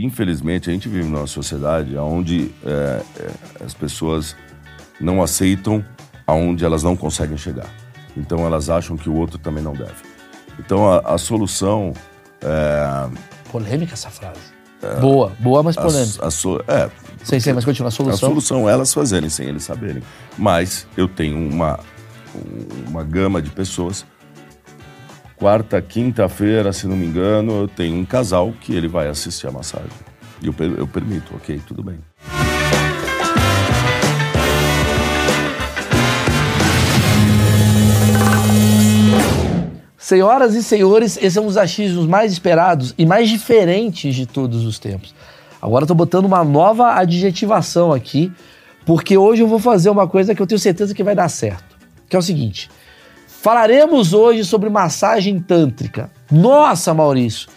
Infelizmente, a gente vive numa sociedade onde as pessoas não aceitam aonde elas não conseguem chegar. Então, elas acham que o outro também não deve. Então, a solução... Polêmica essa frase. Boa, mas polêmica. Sem ser, mas continua a solução. A solução é elas fazerem, sem eles saberem. Mas eu tenho uma gama de pessoas... Quarta, quinta-feira, se não me engano, eu tenho um casal que ele vai assistir a massagem. E eu permito, ok, tudo bem. Senhoras e senhores, esses são os achismos mais esperados e mais diferentes de todos os tempos. Agora eu tô botando uma nova adjetivação aqui, porque hoje eu vou fazer uma coisa que eu tenho certeza que vai dar certo. Que é o seguinte... Falaremos hoje sobre massagem tântrica. Nossa, Maurício,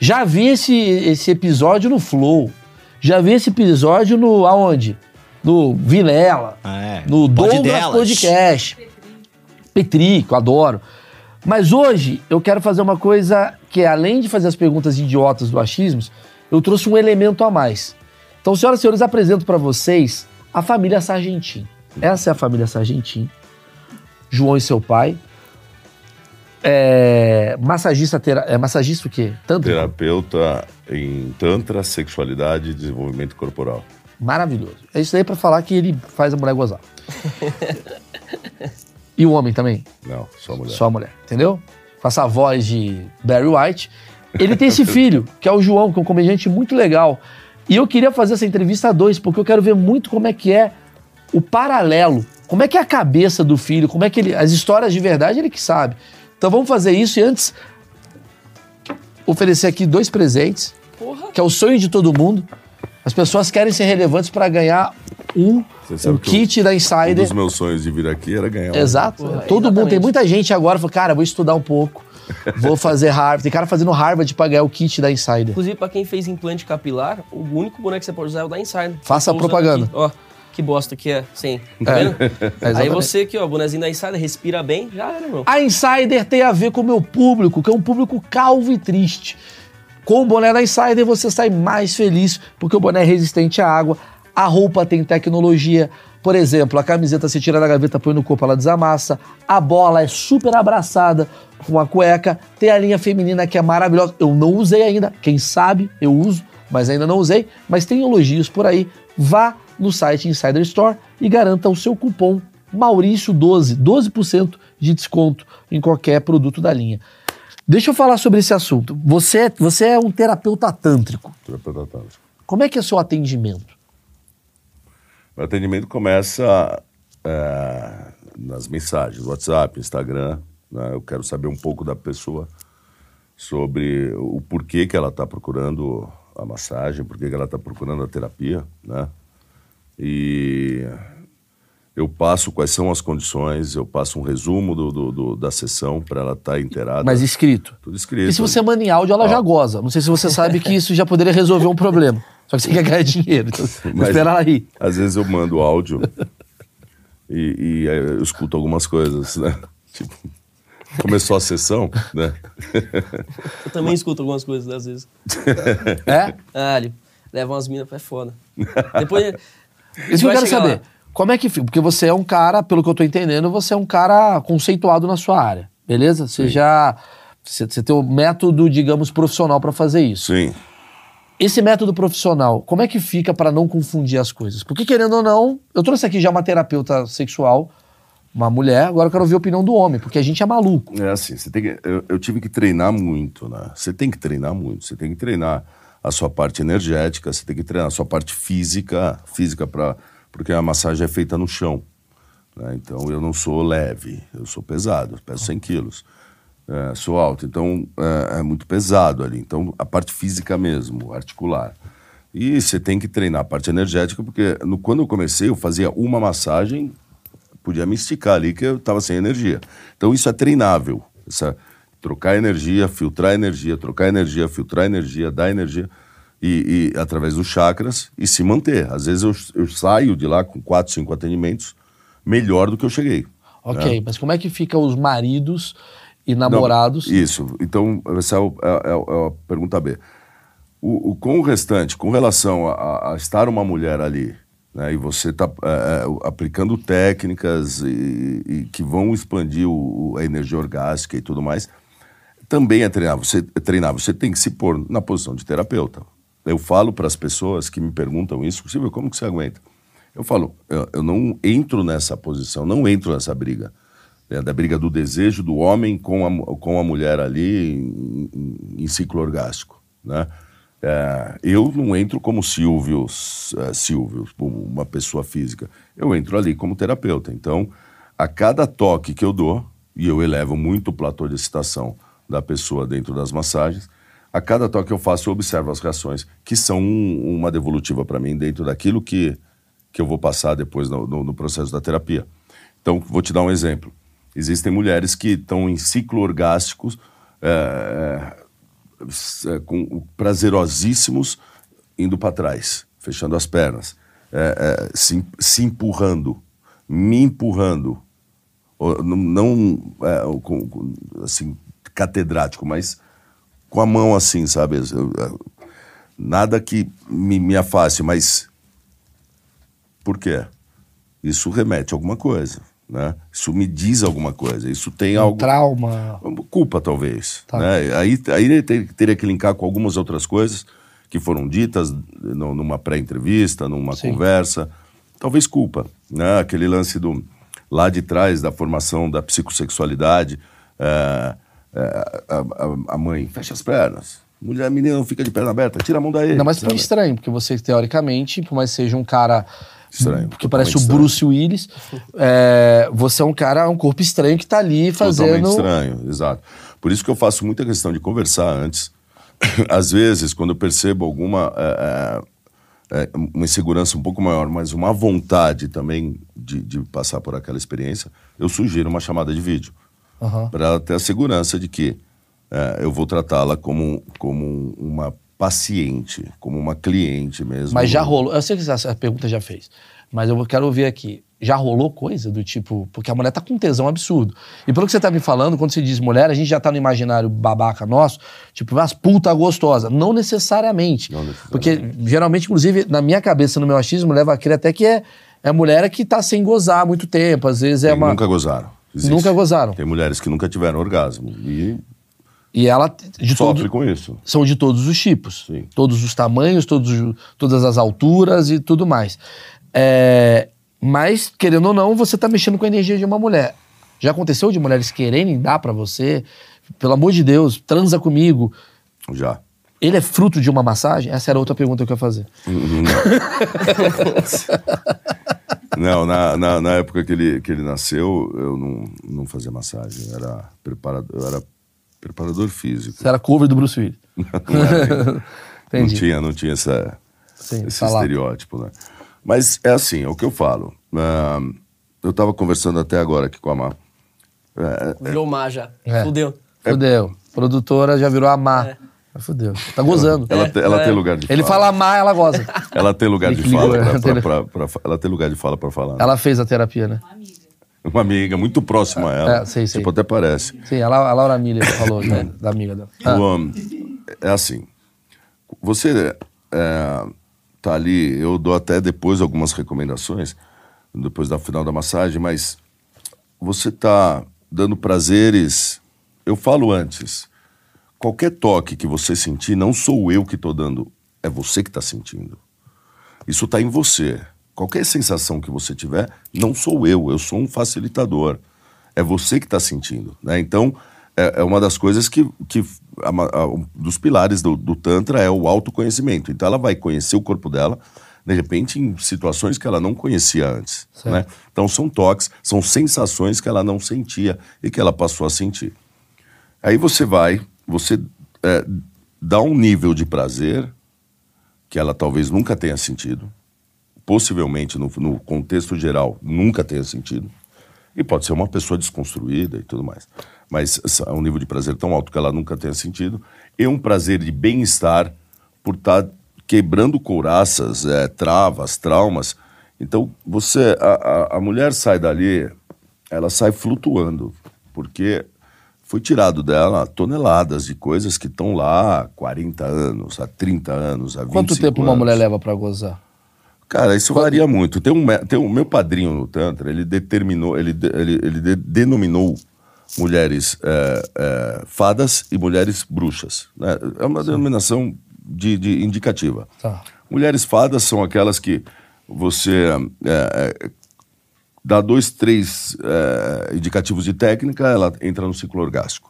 já vi esse episódio no Flow. Já vi esse episódio aonde? No Vinela, no Podcast Petri, que eu adoro. Mas hoje eu quero fazer uma coisa que, além de fazer as perguntas idiotas do achismos, eu trouxe um elemento a mais. Então, senhoras e senhores, apresento para vocês a família Sargentim. Essa é a família Sargentim. João e seu pai. Massagista o quê? Tantra? Terapeuta em Tantra, sexualidade e desenvolvimento corporal. Maravilhoso. É isso aí pra falar que ele faz a mulher gozar. E o homem também? Não, só a mulher. Só a mulher, entendeu? Faça a voz de Barry White. Ele tem esse filho, que é o João, que é um comediante muito legal. E eu queria fazer essa entrevista a dois, porque eu quero ver muito como é que é o paralelo. Como é que é a cabeça do filho, como é que ele... As histórias de verdade ele que sabe. Então vamos fazer isso e antes oferecer aqui dois presentes, que é o sonho de todo mundo. As pessoas querem ser relevantes para ganhar um kit da Insider. Um dos meus sonhos de vir aqui era ganhar um. Exato. Porra, todo mundo, tem muita gente agora falou, cara, vou estudar um pouco, vou fazer Harvard. Tem cara fazendo Harvard para ganhar o kit da Insider. Inclusive, para quem fez implante capilar, o único boneco que você pode usar é o da Insider. Faça a propaganda. Ó. Que bosta que é, sim. Tá vendo? Aí você aqui, ó, bonezinho da Insider, respira bem, já era, irmão. A Insider tem a ver com o meu público, que é um público calvo e triste. Com o boné da Insider você sai mais feliz, porque o boné é resistente à água, a roupa tem tecnologia. Por exemplo, a camiseta se tira da gaveta, põe no corpo, ela desamassa. A bola é super abraçada com a cueca. Tem a linha feminina que é maravilhosa. Eu não usei ainda, quem sabe eu uso, mas ainda não usei. Mas tem elogios por aí, vá no site Insider Store e garanta o seu cupom Maurício12, 12% de desconto em qualquer produto da linha. Deixa eu falar sobre esse assunto. Você é um terapeuta tântrico. Terapeuta tântrico. Como é que é o seu atendimento? O atendimento começa nas mensagens, WhatsApp, Instagram. Né? Eu quero saber um pouco da pessoa sobre o porquê que ela está procurando a massagem, porquê que ela está procurando a terapia, né? E eu passo quais são as condições, eu passo um resumo da sessão para ela estar inteirada. Mas escrito? Tudo escrito. E se você manda em áudio, ela já goza. Não sei se você sabe que isso já poderia resolver um problema. Só que você quer ganhar dinheiro, então espera ela rir. Às vezes eu mando áudio e eu escuto algumas coisas, né? Tipo, começou a sessão, né? Eu também escuto algumas coisas, né, às vezes. É? Ah, leva umas minas, é foda. Depois... Isso que eu quero saber, como é que fica? Porque você é um cara, pelo que eu tô entendendo, você é um cara conceituado na sua área, beleza? Você tem um método, digamos, profissional pra fazer isso. Sim. Esse método profissional, como é que fica para não confundir as coisas? Porque, querendo ou não, eu trouxe aqui já uma terapeuta sexual, uma mulher, agora eu quero ouvir a opinião do homem, porque a gente é maluco. É assim, você tem que, eu tive que treinar muito, né? Você tem que treinar muito, você tem que treinar a sua parte energética, você tem que treinar a sua parte física, porque a massagem é feita no chão. Né? Então, eu não sou leve, eu sou pesado, eu peso 100 quilos. Sou alto, então é muito pesado ali. Então, a parte física mesmo, articular. E você tem que treinar a parte energética, porque quando eu comecei, eu fazia uma massagem, podia me esticar ali, que eu estava sem energia. Então, isso é treinável. Trocar energia, filtrar energia, trocar energia, filtrar energia, dar energia, e através dos chakras, e se manter. Às vezes, eu saio de lá com 4, 5 atendimentos, melhor do que eu cheguei. Ok, né? Mas como é que fica os maridos... E namorados... Não, isso. Então, essa é a pergunta B. Com o restante, com relação a estar uma mulher ali, né, e você está aplicando técnicas e que vão expandir a energia orgástica e tudo mais, também é treinar. Você tem que se pôr na posição de terapeuta. Eu falo para as pessoas que me perguntam isso, Silvio, como que você aguenta? Eu falo, eu não entro nessa posição, não entro nessa briga. Da briga do desejo do homem com a mulher ali em ciclo orgástico, né? Eu não entro como Silvio, uma pessoa física. Eu entro ali como terapeuta. Então, a cada toque que eu dou, e eu elevo muito o platô de excitação da pessoa dentro das massagens, a cada toque que eu faço, eu observo as reações, que são uma devolutiva para mim dentro daquilo que eu vou passar depois no processo da terapia. Então, vou te dar um exemplo. Existem mulheres que estão em ciclo orgástico, com prazerosíssimos, indo para trás, fechando as pernas, se empurrando, me empurrando. Não assim, catedrático, mas com a mão assim, sabe? Nada que me afaste, mas por quê? Isso remete a alguma coisa. Né? Isso me diz alguma coisa, isso tem algo... trauma... culpa, talvez. Tá. Né? Aí teria que linkar com algumas outras coisas que foram ditas numa pré-entrevista, numa Sim. conversa. Talvez culpa. Né? Aquele lance lá de trás da formação da psicossexualidade, a mãe fecha as pernas. Mulher, menina, não fica de perna aberta, tira a mão daí. Não, mas foi estranho, porque você, teoricamente, por mais seja um cara... estranho. Porque parece o Bruce Willis. Você é um cara, um corpo estranho que tá ali fazendo... Totalmente estranho, exato. Por isso que eu faço muita questão de conversar antes. Às vezes, quando eu percebo alguma uma insegurança um pouco maior, mas uma vontade também de passar por aquela experiência, eu sugiro uma chamada de vídeo. Uhum. Para ter a segurança de que eu vou tratá-la como uma paciente, como uma cliente mesmo. Mas já rolou, eu sei que essa pergunta já fez, mas eu quero ouvir aqui, já rolou coisa do tipo, porque a mulher tá com um tesão absurdo, e pelo que você tá me falando, quando você diz mulher, a gente já tá no imaginário babaca nosso, tipo, as puta gostosa, não necessariamente. Porque geralmente, inclusive, na minha cabeça, no meu achismo, leva a crer até que é mulher que tá sem gozar há muito tempo, às vezes é uma... Nunca gozaram. Existe. Nunca gozaram. Tem mulheres que nunca tiveram orgasmo, e ela sofre com isso. São de todos os tipos. Sim. Todos os tamanhos, todas as alturas e tudo mais. Mas, querendo ou não, você tá mexendo com a energia de uma mulher. Já aconteceu de mulheres quererem dar pra você? Pelo amor de Deus, transa comigo. Já. Ele é fruto de uma massagem? Essa era outra pergunta que eu ia fazer. Não, na época que ele nasceu, eu não fazia massagem. Eu era preparador físico. Você era cover do Bruce Willis. Não tinha esse estereótipo, né? Mas é assim, é o que eu falo. Eu tava conversando até agora aqui com a Má. Virou Má já. Fudeu. Produtora já virou a Má. Fudeu. Tá gozando. Ela tem lugar de fala. Ele fala Má, ela goza. Ela tem lugar de fala. Ela tem lugar de fala pra falar. Né? Ela fez a terapia, né? Uma amiga, muito próxima a ela. Sei. Tipo, até parece. Sim, a Laura Milha falou da amiga dela. É assim, você tá ali, eu dou até depois algumas recomendações, depois da final da massagem, mas você tá dando prazeres, eu falo antes, qualquer toque que você sentir, não sou eu que tô dando, É você que está sentindo. Isso está em você. Qualquer sensação que você tiver, não sou eu sou um facilitador. É você que está sentindo, né? Então, é uma das coisas um dos pilares do Tantra é o autoconhecimento. Então, ela vai conhecer o corpo dela, de repente, em situações que ela não conhecia antes, né? Então, são toques, são sensações que ela não sentia e que ela passou a sentir. Aí você dá um nível de prazer que ela talvez nunca tenha sentido, possivelmente no contexto geral nunca tenha sentido, e pode ser uma pessoa desconstruída e tudo mais, mas é um nível de prazer tão alto que ela nunca tenha sentido, e um prazer de bem-estar por estar quebrando couraças, travas, traumas. Então a mulher sai dali, ela sai flutuando, porque foi tirado dela toneladas de coisas que estão lá há 40 anos, há 30 anos, há 25 anos. Quanto tempo uma mulher leva para gozar? Cara, isso varia muito. Tem um meu padrinho no Tantra, ele denominou mulheres fadas e mulheres bruxas, né? É uma denominação de indicativa. Tá. Mulheres fadas são aquelas que você... dá 2, 3 indicativos de técnica, ela entra no ciclo orgástico.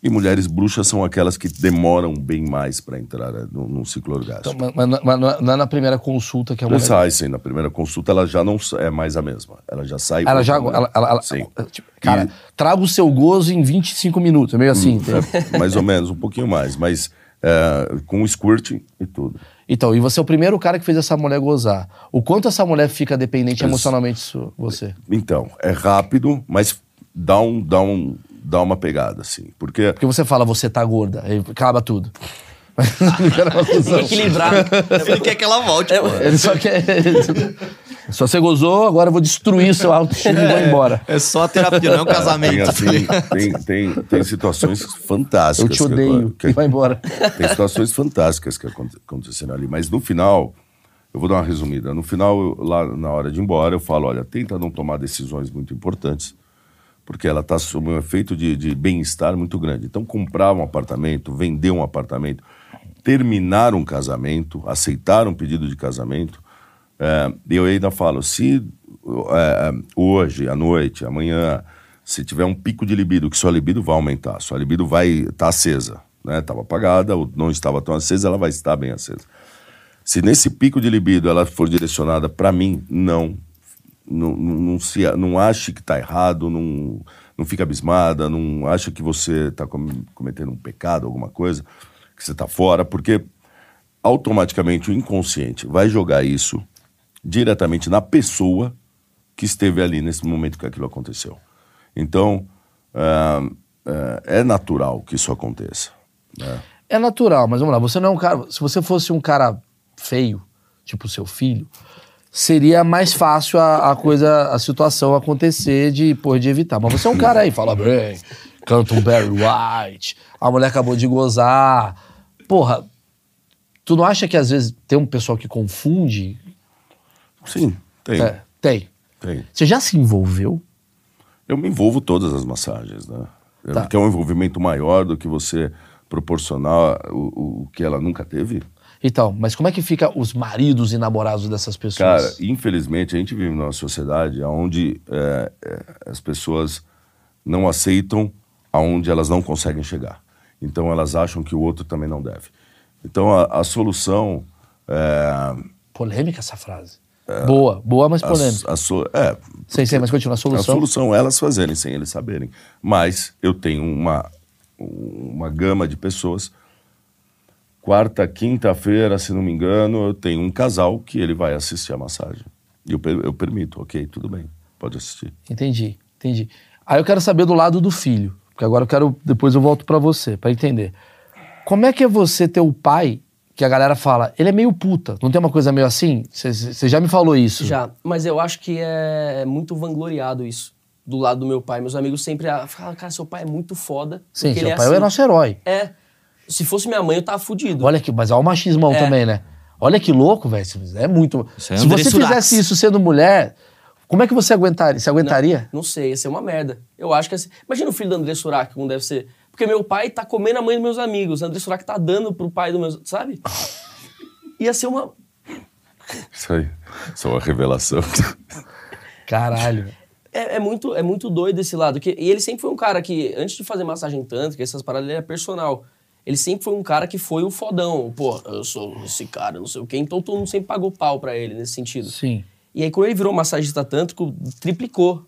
E mulheres bruxas são aquelas que demoram bem mais para entrar no ciclo orgástico. Então, mas não é na primeira consulta que a mulher... Sai, sim. Na primeira consulta ela já não é mais a mesma. Ela já sai... Ela já... Sim. Tipo, cara, traga o seu gozo em 25 minutos, é meio assim. Mais ou menos, um pouquinho mais, mas com o squirting e tudo. Então, e você é o primeiro cara que fez essa mulher gozar. O quanto essa mulher fica dependente emocionalmente de você? Então, é rápido, mas dá uma pegada, assim. Porque você fala, você tá gorda, aí acaba tudo. Mas não quero uma confusão. Equilibrar. Ele quer que ela volte. Ele só quer... Só você gozou, agora eu vou destruir seu autoestima e vou embora. É só a terapia, não é um casamento. Tem, assim, tem situações fantásticas. Eu te odeio, e vai embora. Tem situações fantásticas que aconteceram ali. Mas no final, eu vou dar uma resumida. No final, lá na hora de ir embora, eu falo, olha, tenta não tomar decisões muito importantes, porque ela está sob um efeito de bem-estar muito grande. Então, comprar um apartamento, vender um apartamento, terminar um casamento, aceitar um pedido de casamento... eu ainda falo, se hoje, à noite, amanhã, se tiver um pico de libido, que sua libido vai aumentar, sua libido vai estar acesa, né? Estava apagada ou não estava tão acesa, ela vai estar bem acesa. Se nesse pico de libido ela for direcionada para mim, não ache que está errado, não fica abismada, não acha que você está cometendo um pecado, alguma coisa, que você está fora, porque automaticamente o inconsciente vai jogar isso diretamente na pessoa que esteve ali nesse momento que aquilo aconteceu. Então, é natural que isso aconteça, né? É natural, mas vamos lá, você não é um cara... Se você fosse um cara feio, tipo seu filho, seria mais fácil a situação acontecer de evitar. Mas você é um cara aí, fala bem, canta um Barry White, a mulher acabou de gozar, porra... Tu não acha que às vezes tem um pessoal que confunde? Sim, tem. Tem. Você já se envolveu? Eu me envolvo todas as massagens, né? Tá. Que é um envolvimento maior do que você proporcionar o que ela nunca teve. Então, mas como é que fica os maridos e namorados dessas pessoas? Cara, infelizmente a gente vive numa sociedade onde as pessoas não aceitam aonde elas não conseguem chegar. Então elas acham que o outro também não deve. Então, a solução é... Polêmica essa frase. Boa, mas polêmica. Mas continua, a solução... A solução é elas fazerem, sem eles saberem. Mas eu tenho uma gama de pessoas. Quarta, quinta-feira, se não me engano, eu tenho um casal que ele vai assistir a massagem. E eu permito, ok, tudo bem, pode assistir. Entendi. Aí eu quero saber do lado do filho, porque agora depois eu volto pra você, pra entender. Como é que é você ter o pai que a galera fala, ele é meio puta, não tem uma coisa meio assim? Você já me falou isso. Já, mas eu acho que é muito vangloriado isso, do lado do meu pai. Meus amigos sempre falam, cara, seu pai é muito foda. Sim, seu pai é nosso herói. É, se fosse minha mãe eu tava fudido. Olha que, mas é o machismão também, né? Olha que louco, velho, é muito... Se você fizesse isso sendo mulher, como é que você aguentaria? Você aguentaria? Não sei, ia ser uma merda. Eu acho que ia ser... Imagina o filho do André Surac, como deve ser... Porque meu pai tá comendo a mãe dos meus amigos. André Surac tá dando pro pai dos meus... Sabe? ia ser uma... Isso aí, só uma revelação. Caralho. É muito doido esse lado. E ele sempre foi um cara que, antes de fazer massagem tântrica, essas paradas, ele era personal. Ele sempre foi um cara que foi o fodão. Pô, eu sou esse cara, não sei o quê. Então todo mundo sempre pagou pau pra ele, nesse sentido. Sim. E aí, quando ele virou massagista tântrico, triplicou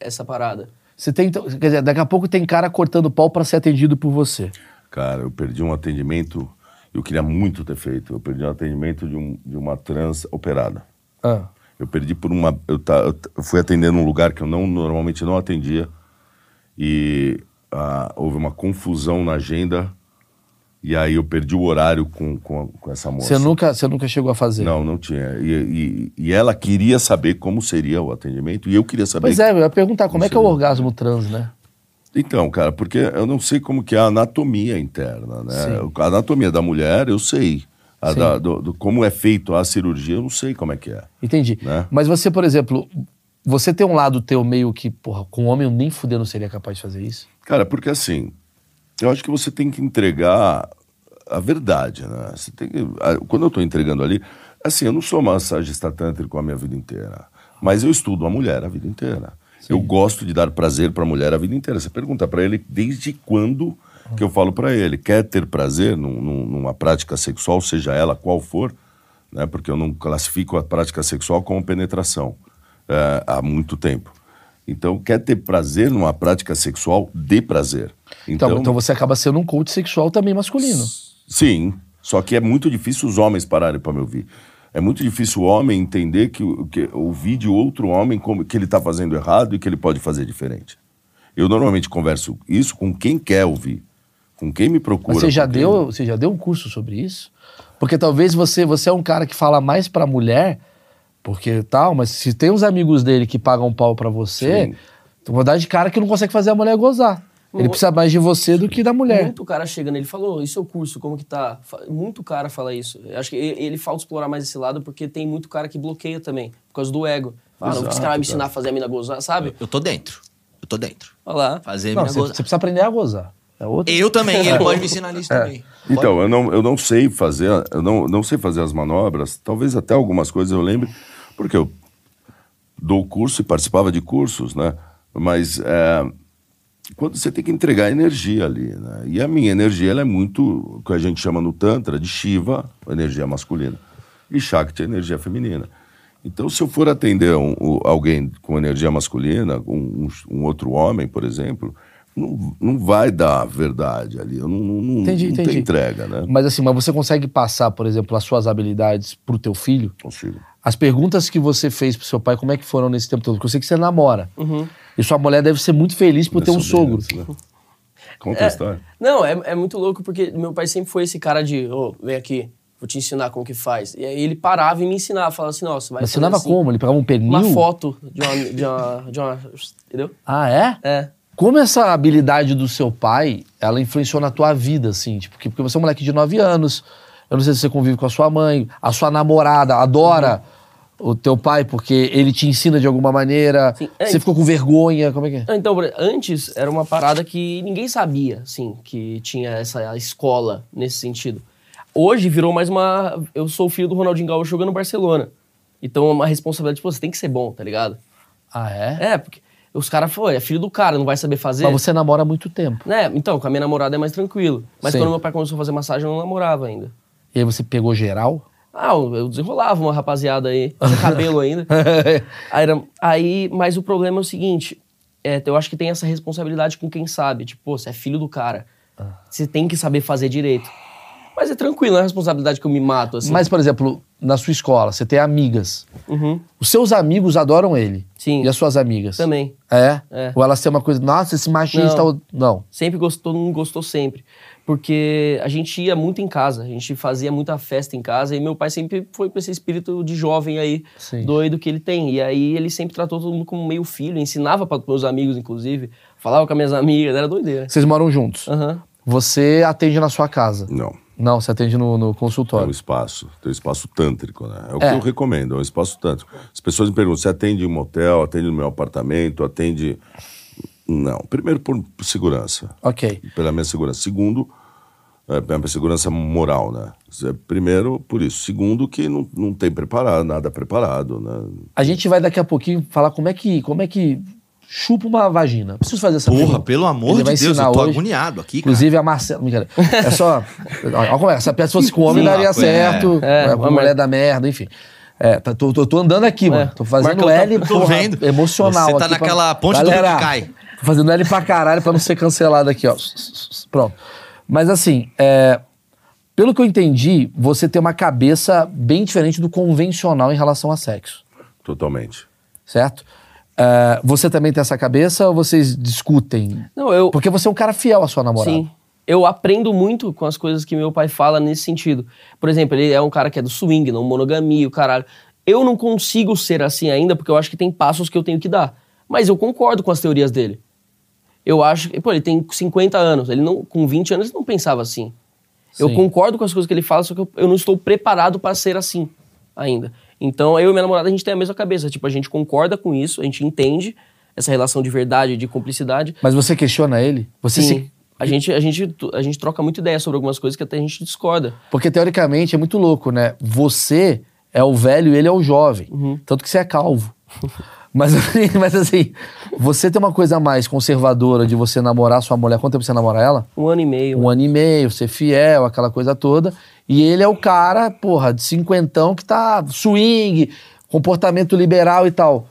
essa parada. Você tem, quer dizer, daqui a pouco tem cara cortando pau pra ser atendido por você. Cara, eu perdi um atendimento... Eu queria muito ter feito. Eu perdi um atendimento de uma trans operada. Ah. Eu perdi por uma... Eu fui atender num lugar que eu normalmente não atendia. E houve uma confusão na agenda. E aí eu perdi o horário com essa moça. Você nunca chegou a fazer? Não, não tinha. E ela queria saber como seria o atendimento. E eu queria saber... Pois é, eu ia perguntar como é que é o orgasmo trans, né? Então, cara, porque eu não sei como que é a anatomia interna, né? Sim. A anatomia da mulher, eu sei. Como é feito a cirurgia, eu não sei como é que é. Entendi. Né? Mas você, por exemplo, você tem um lado teu meio que, porra, com homem eu nem fudendo não seria capaz de fazer isso? Cara, porque assim, eu acho que você tem que entregar a verdade, né? Você tem que, quando eu tô entregando ali, assim, eu não sou massagista tântrico a minha vida inteira, mas eu estudo a mulher a vida inteira. Sim. Eu gosto de dar prazer pra mulher a vida inteira. Você pergunta pra ele desde quando que eu falo pra ele. Quer ter prazer numa prática sexual, seja ela qual for, né? Porque eu não classifico a prática sexual como penetração há muito tempo. Então, quer ter prazer numa prática sexual, dê prazer. Então você acaba sendo um coach sexual também masculino. Sim, só que é muito difícil os homens pararem pra me ouvir. É muito difícil o homem entender que ouvir de outro homem como, que ele está fazendo errado e que ele pode fazer diferente. Eu normalmente converso isso com quem quer ouvir, com quem me procura. Mas você já deu um curso sobre isso? Porque talvez você é um cara que fala mais para mulher, porque tal, mas se tem uns amigos dele que pagam pau para você, vou dar de cara que não consegue fazer a mulher gozar. Ele precisa mais de você do que da mulher. Muito cara chega nele e falou, e seu curso, como que tá? Muito cara fala isso. Eu acho que ele falta explorar mais esse lado, porque tem muito cara que bloqueia também, por causa do ego. Ah, não, esse cara vai me ensinar a fazer a mina gozar, sabe? Eu tô dentro. Olha lá. Fazer a mina gozar. Você precisa aprender a gozar. É outro. Eu também, ele pode me ensinar isso também. Então, eu não sei fazer as manobras, talvez até algumas coisas eu lembre, porque eu dou curso e participava de cursos, né? Mas... quando você tem que entregar energia ali, né? E a minha energia, ela é muito, o que a gente chama no Tantra, de Shiva, energia masculina, e Shakti, energia feminina. Então, se eu for atender alguém com energia masculina, um outro homem, por exemplo, não vai dar a verdade ali, não tem entrega, né? Mas assim, mas você consegue passar, por exemplo, as suas habilidades pro teu filho? Consigo. As perguntas que você fez pro seu pai, como é que foram nesse tempo todo? Porque eu sei que você namora. Uhum. E sua mulher deve ser muito feliz por ter um sogro. Né? Conta a história. Não, é muito louco porque meu pai sempre foi esse cara de, ô, vem aqui, vou te ensinar como que faz. E aí ele parava e me ensinava, falava assim, nossa, vai fazer assim. Ensinava como? Ele pegava um pernil? Uma foto de uma entendeu? Ah, é? É. Como essa habilidade do seu pai, ela influenciou na tua vida, assim? Tipo, porque você é um moleque de 9 anos, eu não sei se você convive com a sua mãe, a sua namorada adora... O teu pai, porque ele te ensina de alguma maneira, sim, você ficou com vergonha, como é que é? Então, antes era uma parada que ninguém sabia, assim, que tinha essa escola nesse sentido. Hoje virou mais uma... Eu sou filho do Ronaldinho Gaúcho jogando Barcelona. Então é uma responsabilidade, tipo, você tem que ser bom, tá ligado? Ah, é? É, porque os caras falaram, é filho do cara, não vai saber fazer. Mas você namora há muito tempo. É, então, com a minha namorada é mais tranquilo. Mas sim. Quando meu pai começou a fazer massagem, eu não namorava ainda. E aí você pegou geral? Ah, eu desenrolava uma rapaziada aí, sem cabelo ainda. Mas o problema é o seguinte, eu acho que tem essa responsabilidade com quem sabe. Tipo, pô, você é filho do cara, você tem que saber fazer direito. Mas é tranquilo, não é a responsabilidade que eu me mato, assim. Mas, por exemplo, na sua escola, você tem amigas. Uhum. Os seus amigos adoram ele. Sim. E as suas amigas. Também. É? Ou elas têm uma coisa, nossa, esse machista... Não. Sempre gostou, todo mundo gostou sempre. Porque a gente ia muito em casa, a gente fazia muita festa em casa e meu pai sempre foi com esse espírito de jovem aí, sim, doido que ele tem. E aí ele sempre tratou todo mundo como meio filho, ensinava para os meus amigos, inclusive, falava com as minhas amigas, era doideira. Vocês moram juntos? Uhum. Você atende na sua casa? Não, você atende no consultório. É um espaço, tem um espaço tântrico, né? É o que eu recomendo, é um espaço tântrico. As pessoas me perguntam, você atende em um hotel, atende no meu apartamento, atende... Não, primeiro por segurança. Ok. Pela minha segurança. Segundo, uma segurança moral, né? Primeiro, por isso. Segundo, que não tem preparado, nada preparado, né? A gente vai daqui a pouquinho falar como é que chupa uma vagina. Preciso fazer essa pergunta. Porra, pelo amor de Deus, eu tô agoniado aqui, cara. Inclusive a Marcela... É só... Olha como é, se a peça fosse com homem, sim, daria certo. Uma mulher da merda, enfim. Tô andando aqui, mano. Tô fazendo Marca, L, tô porra, vendo. Emocional. Você tá naquela pra... ponte do que cai. Tô fazendo L pra caralho pra não ser cancelado aqui, ó. Pronto. Mas assim, pelo que eu entendi, você tem uma cabeça bem diferente do convencional em relação a sexo. Totalmente. Certo? Você também tem essa cabeça ou vocês discutem? Não, eu... Porque você é um cara fiel à sua namorada. Sim. Eu aprendo muito com as coisas que meu pai fala nesse sentido. Por exemplo, ele é um cara que é do swing, não monogamia, o caralho. Eu não consigo ser assim ainda, porque eu acho que tem passos que eu tenho que dar. Mas eu concordo com as teorias dele. Eu acho que... Pô, ele tem 50 anos. Ele não, com 20 anos ele não pensava assim. Sim. Eu concordo com as coisas que ele fala, só que eu não estou preparado para ser assim ainda. Então, eu e minha namorada, a gente tem a mesma cabeça. Tipo, a gente concorda com isso, a gente entende essa relação de verdade, de cumplicidade. Mas você questiona ele? Você sim. Se... A gente troca muita ideia sobre algumas coisas que até a gente discorda. Porque, teoricamente, é muito louco, né? Você é o velho e ele é o jovem. Uhum. Tanto que você é calvo. Mas assim, você tem uma coisa mais conservadora de você namorar sua mulher. Quanto tempo você namora ela? 1 ano e meio. 1 ano e meio, ser fiel, aquela coisa toda. E ele é o cara, porra, de 50ão que tá swing, comportamento liberal e tal.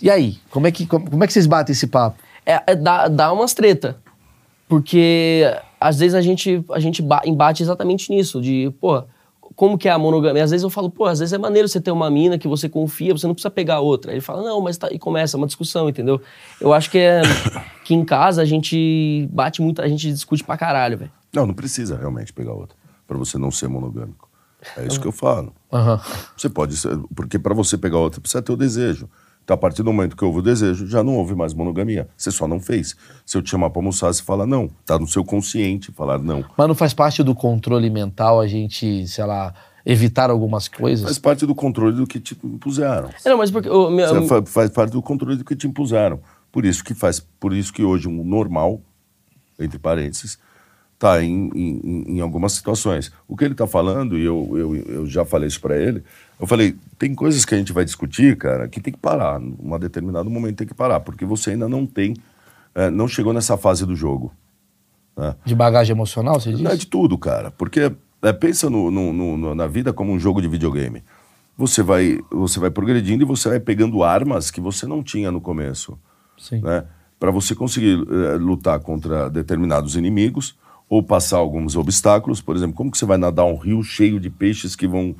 E aí? Como é que vocês batem esse papo? Dá umas treta. Porque às vezes a gente embate exatamente nisso. De, porra, como que é a monogamia? Às vezes eu falo, pô, às vezes é maneiro você ter uma mina que você confia, você não precisa pegar outra. Ele fala, não, mas tá... E começa uma discussão, entendeu? Eu acho que que em casa a gente bate muito, a gente discute pra caralho, velho. Não precisa realmente pegar outra. Pra você não ser monogâmico. É isso que eu falo. Uhum. Você pode ser... Porque pra você pegar outra, precisa ter o desejo. Então, a partir do momento que houve o desejo, já não houve mais monogamia. Você só não fez. Se eu te chamar pra almoçar, você fala não. Tá no seu consciente falar não. Mas não faz parte do controle mental a gente, sei lá, evitar algumas coisas? Faz parte do controle do que te impuseram. Não, mas porque... Faz parte do controle do que te impuseram. Por isso que hoje um normal, entre parênteses, tá em algumas situações. O que ele tá falando, e eu já falei isso pra ele, eu falei, tem coisas que a gente vai discutir, cara, que tem que parar. Num determinado momento tem que parar, porque você ainda não tem... não chegou nessa fase do jogo. Né? De bagagem emocional, você diz? Não é de tudo, cara. Porque pensa na vida como um jogo de videogame. Você vai progredindo e você vai pegando armas que você não tinha no começo. Sim. Né? Pra você conseguir lutar contra determinados inimigos ou passar alguns obstáculos. Por exemplo, como que você vai nadar um rio cheio de peixes que vão...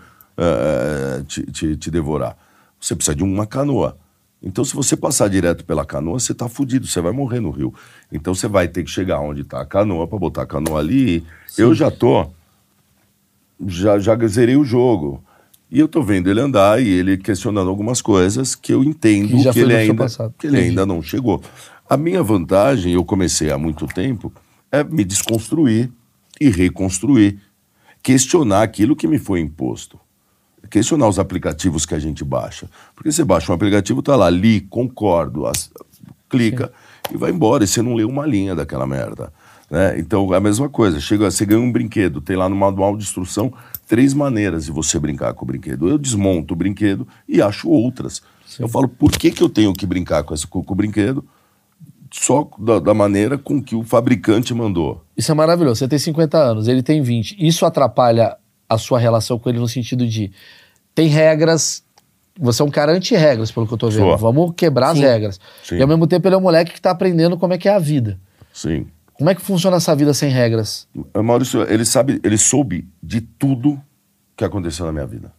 te devorar. Você precisa de uma canoa. Então, se você passar direto pela canoa, você tá fudido, você vai morrer no rio. Então, você vai ter que chegar onde tá a canoa para botar a canoa ali. Sim. Eu já tô... Já zerei o jogo. E eu tô vendo ele andar e ele questionando algumas coisas que eu entendo que ele ainda não chegou. A minha vantagem, eu comecei há muito tempo, é me desconstruir e reconstruir. Questionar aquilo que me foi imposto. Questionar os aplicativos que a gente baixa. Porque você baixa um aplicativo, tá lá, li, concordo, clica, sim, e vai embora. E você não lê uma linha daquela merda. Né? Então, é a mesma coisa. Você ganha um brinquedo, tem lá no manual de instrução 3 maneiras de você brincar com o brinquedo. Eu desmonto o brinquedo e acho outras. Sim. Eu falo, por que eu tenho que brincar com o brinquedo? Só da maneira com que o fabricante mandou. Isso é maravilhoso. Você tem 50 anos, ele tem 20. Isso atrapalha a sua relação com ele no sentido de... Tem regras... Você é um cara anti-regras, pelo que eu tô vendo. Sua. Vamos quebrar, sim, as regras. Sim. E ao mesmo tempo ele é um moleque que tá aprendendo como é que é a vida. Sim. Como é que funciona essa vida sem regras? Maurício, ele soube de tudo que aconteceu na minha vida.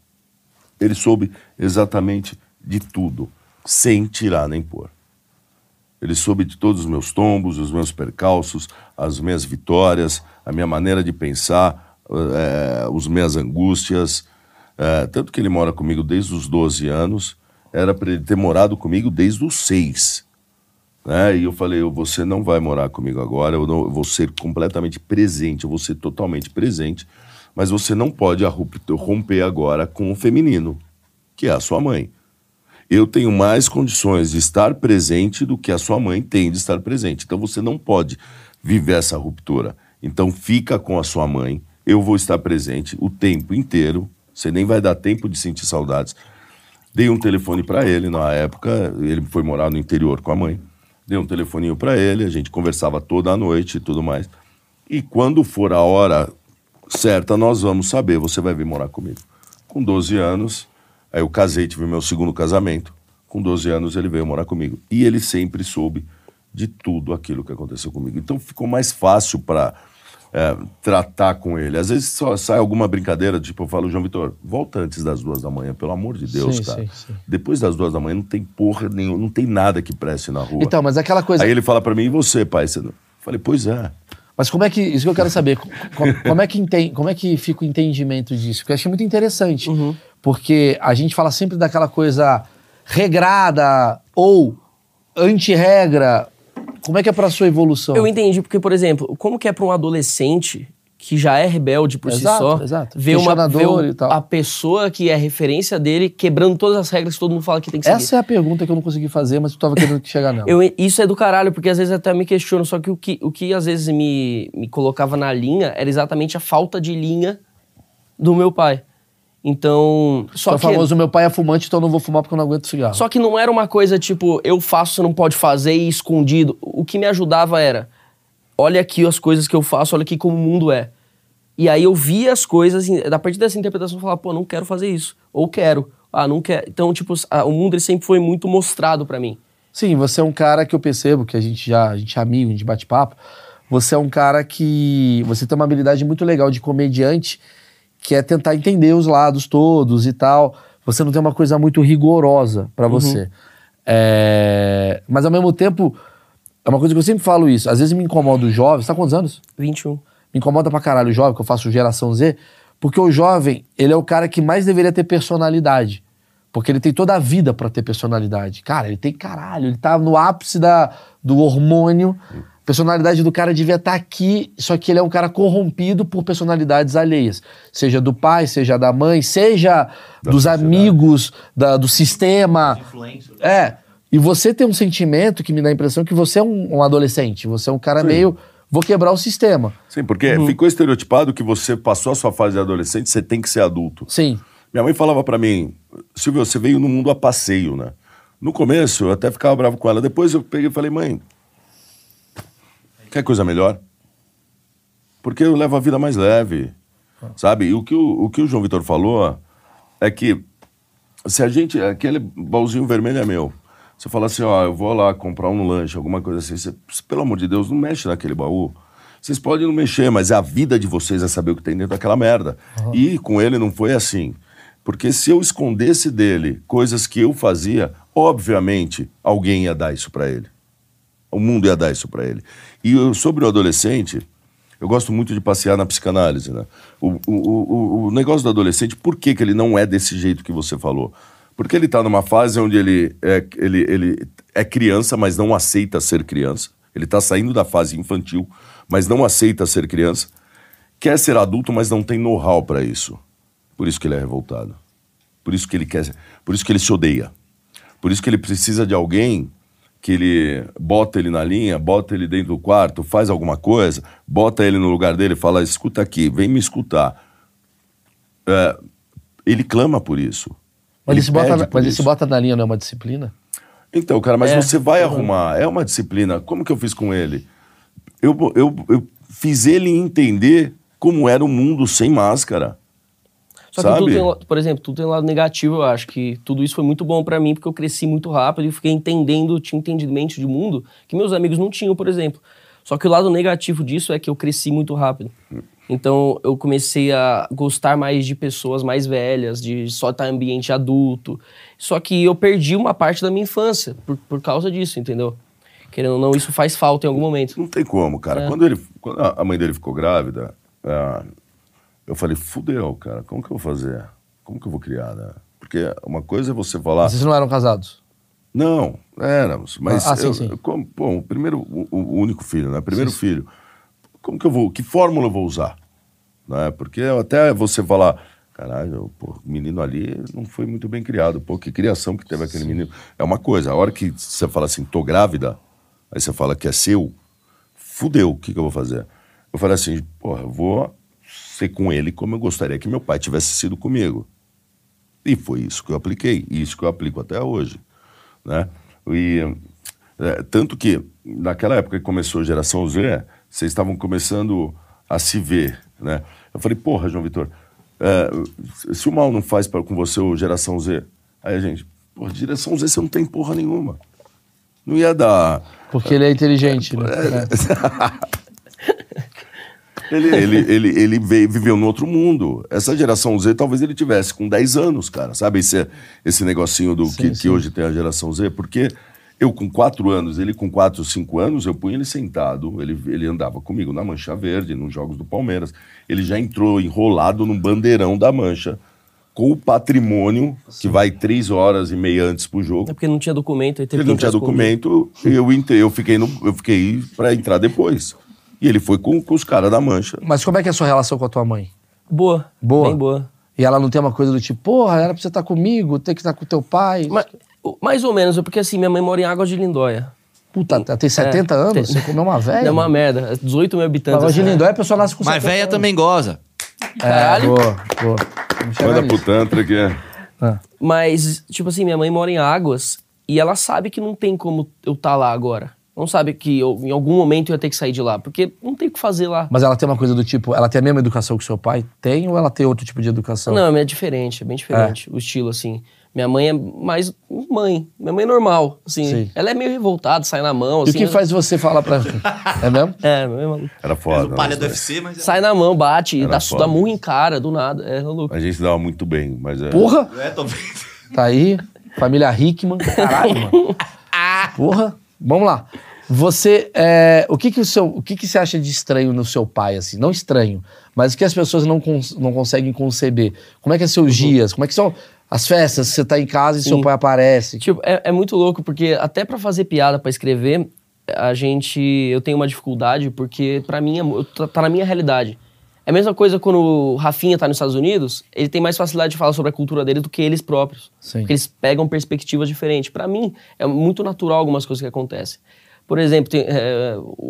Ele soube exatamente de tudo. Sem tirar nem pôr. Ele soube de todos os meus tombos, os meus percalços, as minhas vitórias, a minha maneira de pensar, as minhas angústias. Tanto que ele mora comigo desde os 12 anos. Era para ele ter morado comigo desde os 6. Né? E eu falei, você não vai morar comigo agora, eu vou ser completamente presente, eu vou ser totalmente presente, mas você não pode romper agora com o feminino, que é a sua mãe. Eu tenho mais condições de estar presente do que a sua mãe tem de estar presente. Então você não pode viver essa ruptura. Então fica com a sua mãe, eu vou estar presente o tempo inteiro, você nem vai dar tempo de sentir saudades. Dei um telefone para ele, na época, ele foi morar no interior com a mãe. Dei um telefoninho para ele, a gente conversava toda a noite e tudo mais. E quando for a hora certa, nós vamos saber, você vai vir morar comigo. Com 12 anos, aí eu casei, tive meu segundo casamento. Com 12 anos ele veio morar comigo. E ele sempre soube de tudo aquilo que aconteceu comigo. Então ficou mais fácil para tratar com ele. Às vezes só sai alguma brincadeira, tipo, eu falo, João Vitor, volta antes das 2 da manhã, pelo amor de Deus, sim, cara. Sim, sim. Depois das 2 da manhã não tem porra nenhuma, não tem nada que preste na rua. Então, mas aquela coisa... Aí ele fala pra mim, e você, pai? Eu falei, pois é. Mas como é que... Isso que eu quero saber. Como é que fica o entendimento disso? Porque eu achei muito interessante. Uhum. Porque a gente fala sempre daquela coisa regrada ou anti-regra. Como é que é pra sua evolução? Eu entendi, porque, por exemplo, como que é pra um adolescente que já é rebelde por si só, ver a pessoa que é referência dele quebrando todas as regras que todo mundo fala que tem que seguir? Essa é a pergunta que eu não consegui fazer, mas tu tava querendo chegar nela. Isso é do caralho, porque às vezes até me questiono, só que o que às vezes me colocava na linha era exatamente a falta de linha do meu pai. Então... Só que famoso, meu pai é fumante, então eu não vou fumar porque eu não aguento cigarro. Só que não era uma coisa tipo, eu faço, você não pode fazer, e escondido. O que me ajudava era, olha aqui as coisas que eu faço, olha aqui como o mundo é. E aí eu via as coisas, a partir dessa interpretação eu falava, pô, não quero fazer isso. Ou quero. Ah, não quero. Então, tipo, o mundo ele sempre foi muito mostrado pra mim. Sim, você é um cara que eu percebo, que a gente é amigo, a gente bate papo. Você é um cara que... Você tem uma habilidade muito legal de comediante, que é tentar entender os lados todos e tal. Você não tem uma coisa muito rigorosa pra você. Uhum. Mas ao mesmo tempo, é uma coisa que eu sempre falo isso. Às vezes me incomoda o jovem. Você tá com quantos anos? 21. Me incomoda pra caralho o jovem, que eu faço geração Z. Porque o jovem, ele é o cara que mais deveria ter personalidade. Porque ele tem toda a vida pra ter personalidade. Cara, ele tem caralho. Ele tá no ápice do hormônio. A personalidade do cara devia estar aqui, só que ele é um cara corrompido por personalidades alheias. Seja do pai, seja da mãe, seja dos amigos, do sistema. É. E você tem um sentimento que me dá a impressão que você é um adolescente. Você é um cara meio... Vou quebrar o sistema. Sim, porque ficou estereotipado que você passou a sua fase de adolescente, você tem que ser adulto. Sim. Minha mãe falava pra mim, Silvio, você veio no mundo a passeio, né? No começo, eu até ficava bravo com ela. Depois eu peguei e falei, mãe... Quer coisa melhor? Porque eu levo a vida mais leve, sabe? E o que o João Vitor falou é que se a gente... Aquele baúzinho vermelho é meu. Você fala assim, ó, eu vou lá comprar um lanche, alguma coisa assim. Você, pelo amor de Deus, não mexe naquele baú. Vocês podem não mexer, mas a vida de vocês é saber o que tem dentro daquela merda. Uhum. E com ele não foi assim. Porque se eu escondesse dele coisas que eu fazia, obviamente alguém ia dar isso pra ele. O mundo ia dar isso pra ele. E sobre o adolescente, eu gosto muito de passear na psicanálise, né? O negócio do adolescente, por que ele não é desse jeito que você falou? Porque ele tá numa fase onde ele é criança, mas não aceita ser criança. Ele tá saindo da fase infantil, mas não aceita ser criança. Quer ser adulto, mas não tem know-how pra isso. Por isso que ele é revoltado. Por isso que ele quer... Por isso que ele se odeia. Por isso que ele precisa de alguém... que ele bota ele na linha, bota ele dentro do quarto, faz alguma coisa, bota ele no lugar dele e fala, escuta aqui, vem me escutar. Ele clama por isso. Mas ele se bota na linha, não é uma disciplina? Então, cara, mas você vai arrumar. É uma disciplina. Como que eu fiz com ele? Eu fiz ele entender como era o mundo sem máscara. Só que tudo tem um lado negativo, eu acho que tudo isso foi muito bom pra mim, porque eu cresci muito rápido e fiquei entendendo, tinha entendimento de mundo que meus amigos não tinham, por exemplo. Só que o lado negativo disso é que eu cresci muito rápido. Então eu comecei a gostar mais de pessoas mais velhas, de só estar em ambiente adulto. Só que eu perdi uma parte da minha infância por causa disso, entendeu? Querendo ou não, isso faz falta em algum momento. Não tem como, cara. Quando a mãe dele ficou grávida... Eu falei, fudeu, cara, como que eu vou fazer? Como que eu vou criar, né? Porque uma coisa é você falar... Mas vocês não eram casados? Não, éramos. Mas Bom, o único filho, né? Primeiro filho. Como que eu vou... Que fórmula eu vou usar? Né? Porque até você falar... Caralho, o menino ali não foi muito bem criado. Pô, que criação que teve aquele menino. É uma coisa, a hora que você fala assim, tô grávida, aí você fala que é seu, fudeu, o que eu vou fazer? Eu falei assim, porra, eu vou ser com ele como eu gostaria que meu pai tivesse sido comigo. E foi isso que eu apliquei, e isso que eu aplico até hoje, né? E, tanto que, naquela época que começou a geração Z, vocês estavam começando a se ver, né? Eu falei, porra, João Vitor, se o mal não faz com você o geração Z, aí a gente, porra, geração Z você não tem porra nenhuma. Não ia dar... Porque ele é inteligente, né? Ele viveu num outro mundo. Essa geração Z, talvez ele tivesse com 10 anos, cara. Sabe esse negocinho do que hoje tem a geração Z? Porque eu com 4 anos, ele com 4, 5 anos, eu punho ele sentado, ele andava comigo na Mancha Verde, nos Jogos do Palmeiras. Ele já entrou enrolado num bandeirão da Mancha, com o patrimônio, sim, que vai 3h30 antes pro jogo. É porque não tinha documento. Aí teve porque não tinha documento, eu fiquei pra entrar depois. E ele foi com os caras da Mancha. Mas como é que é a sua relação com a tua mãe? Boa. Boa? Bem boa. E ela não tem uma coisa do tipo, porra, era pra você estar comigo, tem que estar com teu pai? Mas, mais ou menos, porque assim, minha mãe mora em Águas de Lindóia. Puta, ela tem 70 anos? Tem... Você comeu uma velha? É uma merda, 18 mil habitantes. Águas de Lindóia, a pessoa nasce com 70 anos. Mas velha também goza. Caralho. Boa, boa. Manda pro Tantra que é... Ah. Mas, tipo assim, minha mãe mora em Águas e ela sabe que não tem como eu estar lá agora. Não sabe que eu, em algum momento eu ia ter que sair de lá, porque não tem o que fazer lá. Mas ela tem uma coisa do tipo, ela tem a mesma educação que seu pai tem ou ela tem outro tipo de educação? Não, a minha é diferente, é bem diferente o estilo, assim. Minha mãe é mais mãe, minha mãe é normal, assim. Sim. Ela é meio revoltada, sai na mão, assim. E o que faz você falar pra... É mesmo? É, meu irmão. Era foda. Era palha do UFC, mas... Sai na mão, bate, dá murro em cara, do nada. É louco. A gente dava muito bem, mas... É... Porra! É, tô vendo. Tá aí, família Hickman. Caralho, mano. Porra! Vamos lá. Você, o que você acha de estranho no seu pai, assim? Não estranho, mas o que as pessoas não conseguem conceber. Como é que é seus dias? Como é que são as festas? Você tá em casa e seu pai aparece? Tipo, é muito louco, porque até pra fazer piada, pra escrever, eu tenho uma dificuldade, porque pra mim, tá na minha realidade. É a mesma coisa quando o Rafinha tá nos Estados Unidos, ele tem mais facilidade de falar sobre a cultura dele do que eles próprios. Sim. Porque eles pegam perspectivas diferentes. Pra mim, é muito natural algumas coisas que acontecem. Por exemplo,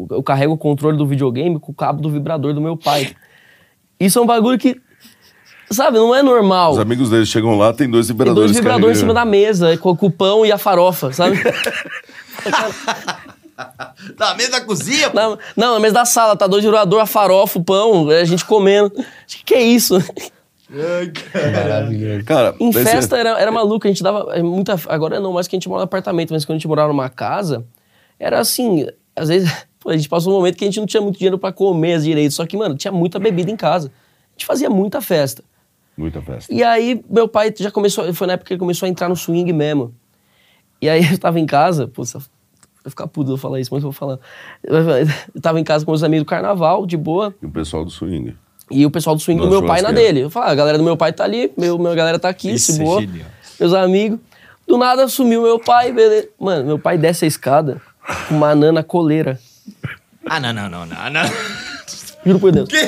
eu carrego o controle do videogame com o cabo do vibrador do meu pai. Isso é um bagulho que, sabe, não é normal. Os amigos dele chegam lá, tem dois vibradores. Tem dois vibradores em cima da mesa, com o pão e a farofa, sabe? Na mesa da cozinha? Não, na mesa da sala, tá dois vibradores, a farofa, o pão, a gente comendo. Que é isso? Ai, cara, em festa era maluco, a gente dava muita... Agora não, mais que a gente mora no apartamento, mas quando a gente morava numa casa, era assim, às vezes a gente passou um momento que a gente não tinha muito dinheiro pra comer direito, só que, mano, tinha muita bebida em casa. A gente fazia muita festa. Muita festa. E aí, meu pai já começou... Foi na época que ele começou a entrar no swing mesmo. E aí, eu tava em casa, pô, vai ficar puto eu falar isso, mas eu vou falar. Eu tava em casa com meus amigos do carnaval, de boa. E o pessoal do swing. E o pessoal do swing do meu pai na dele. Eu falava, a galera do meu pai tá ali, minha galera tá aqui, isso de boa. É meus amigos. Do nada sumiu meu pai, beleza. Mano, meu pai desce a escada com uma anã na coleira. Ah, não. Juro por Deus. O quê?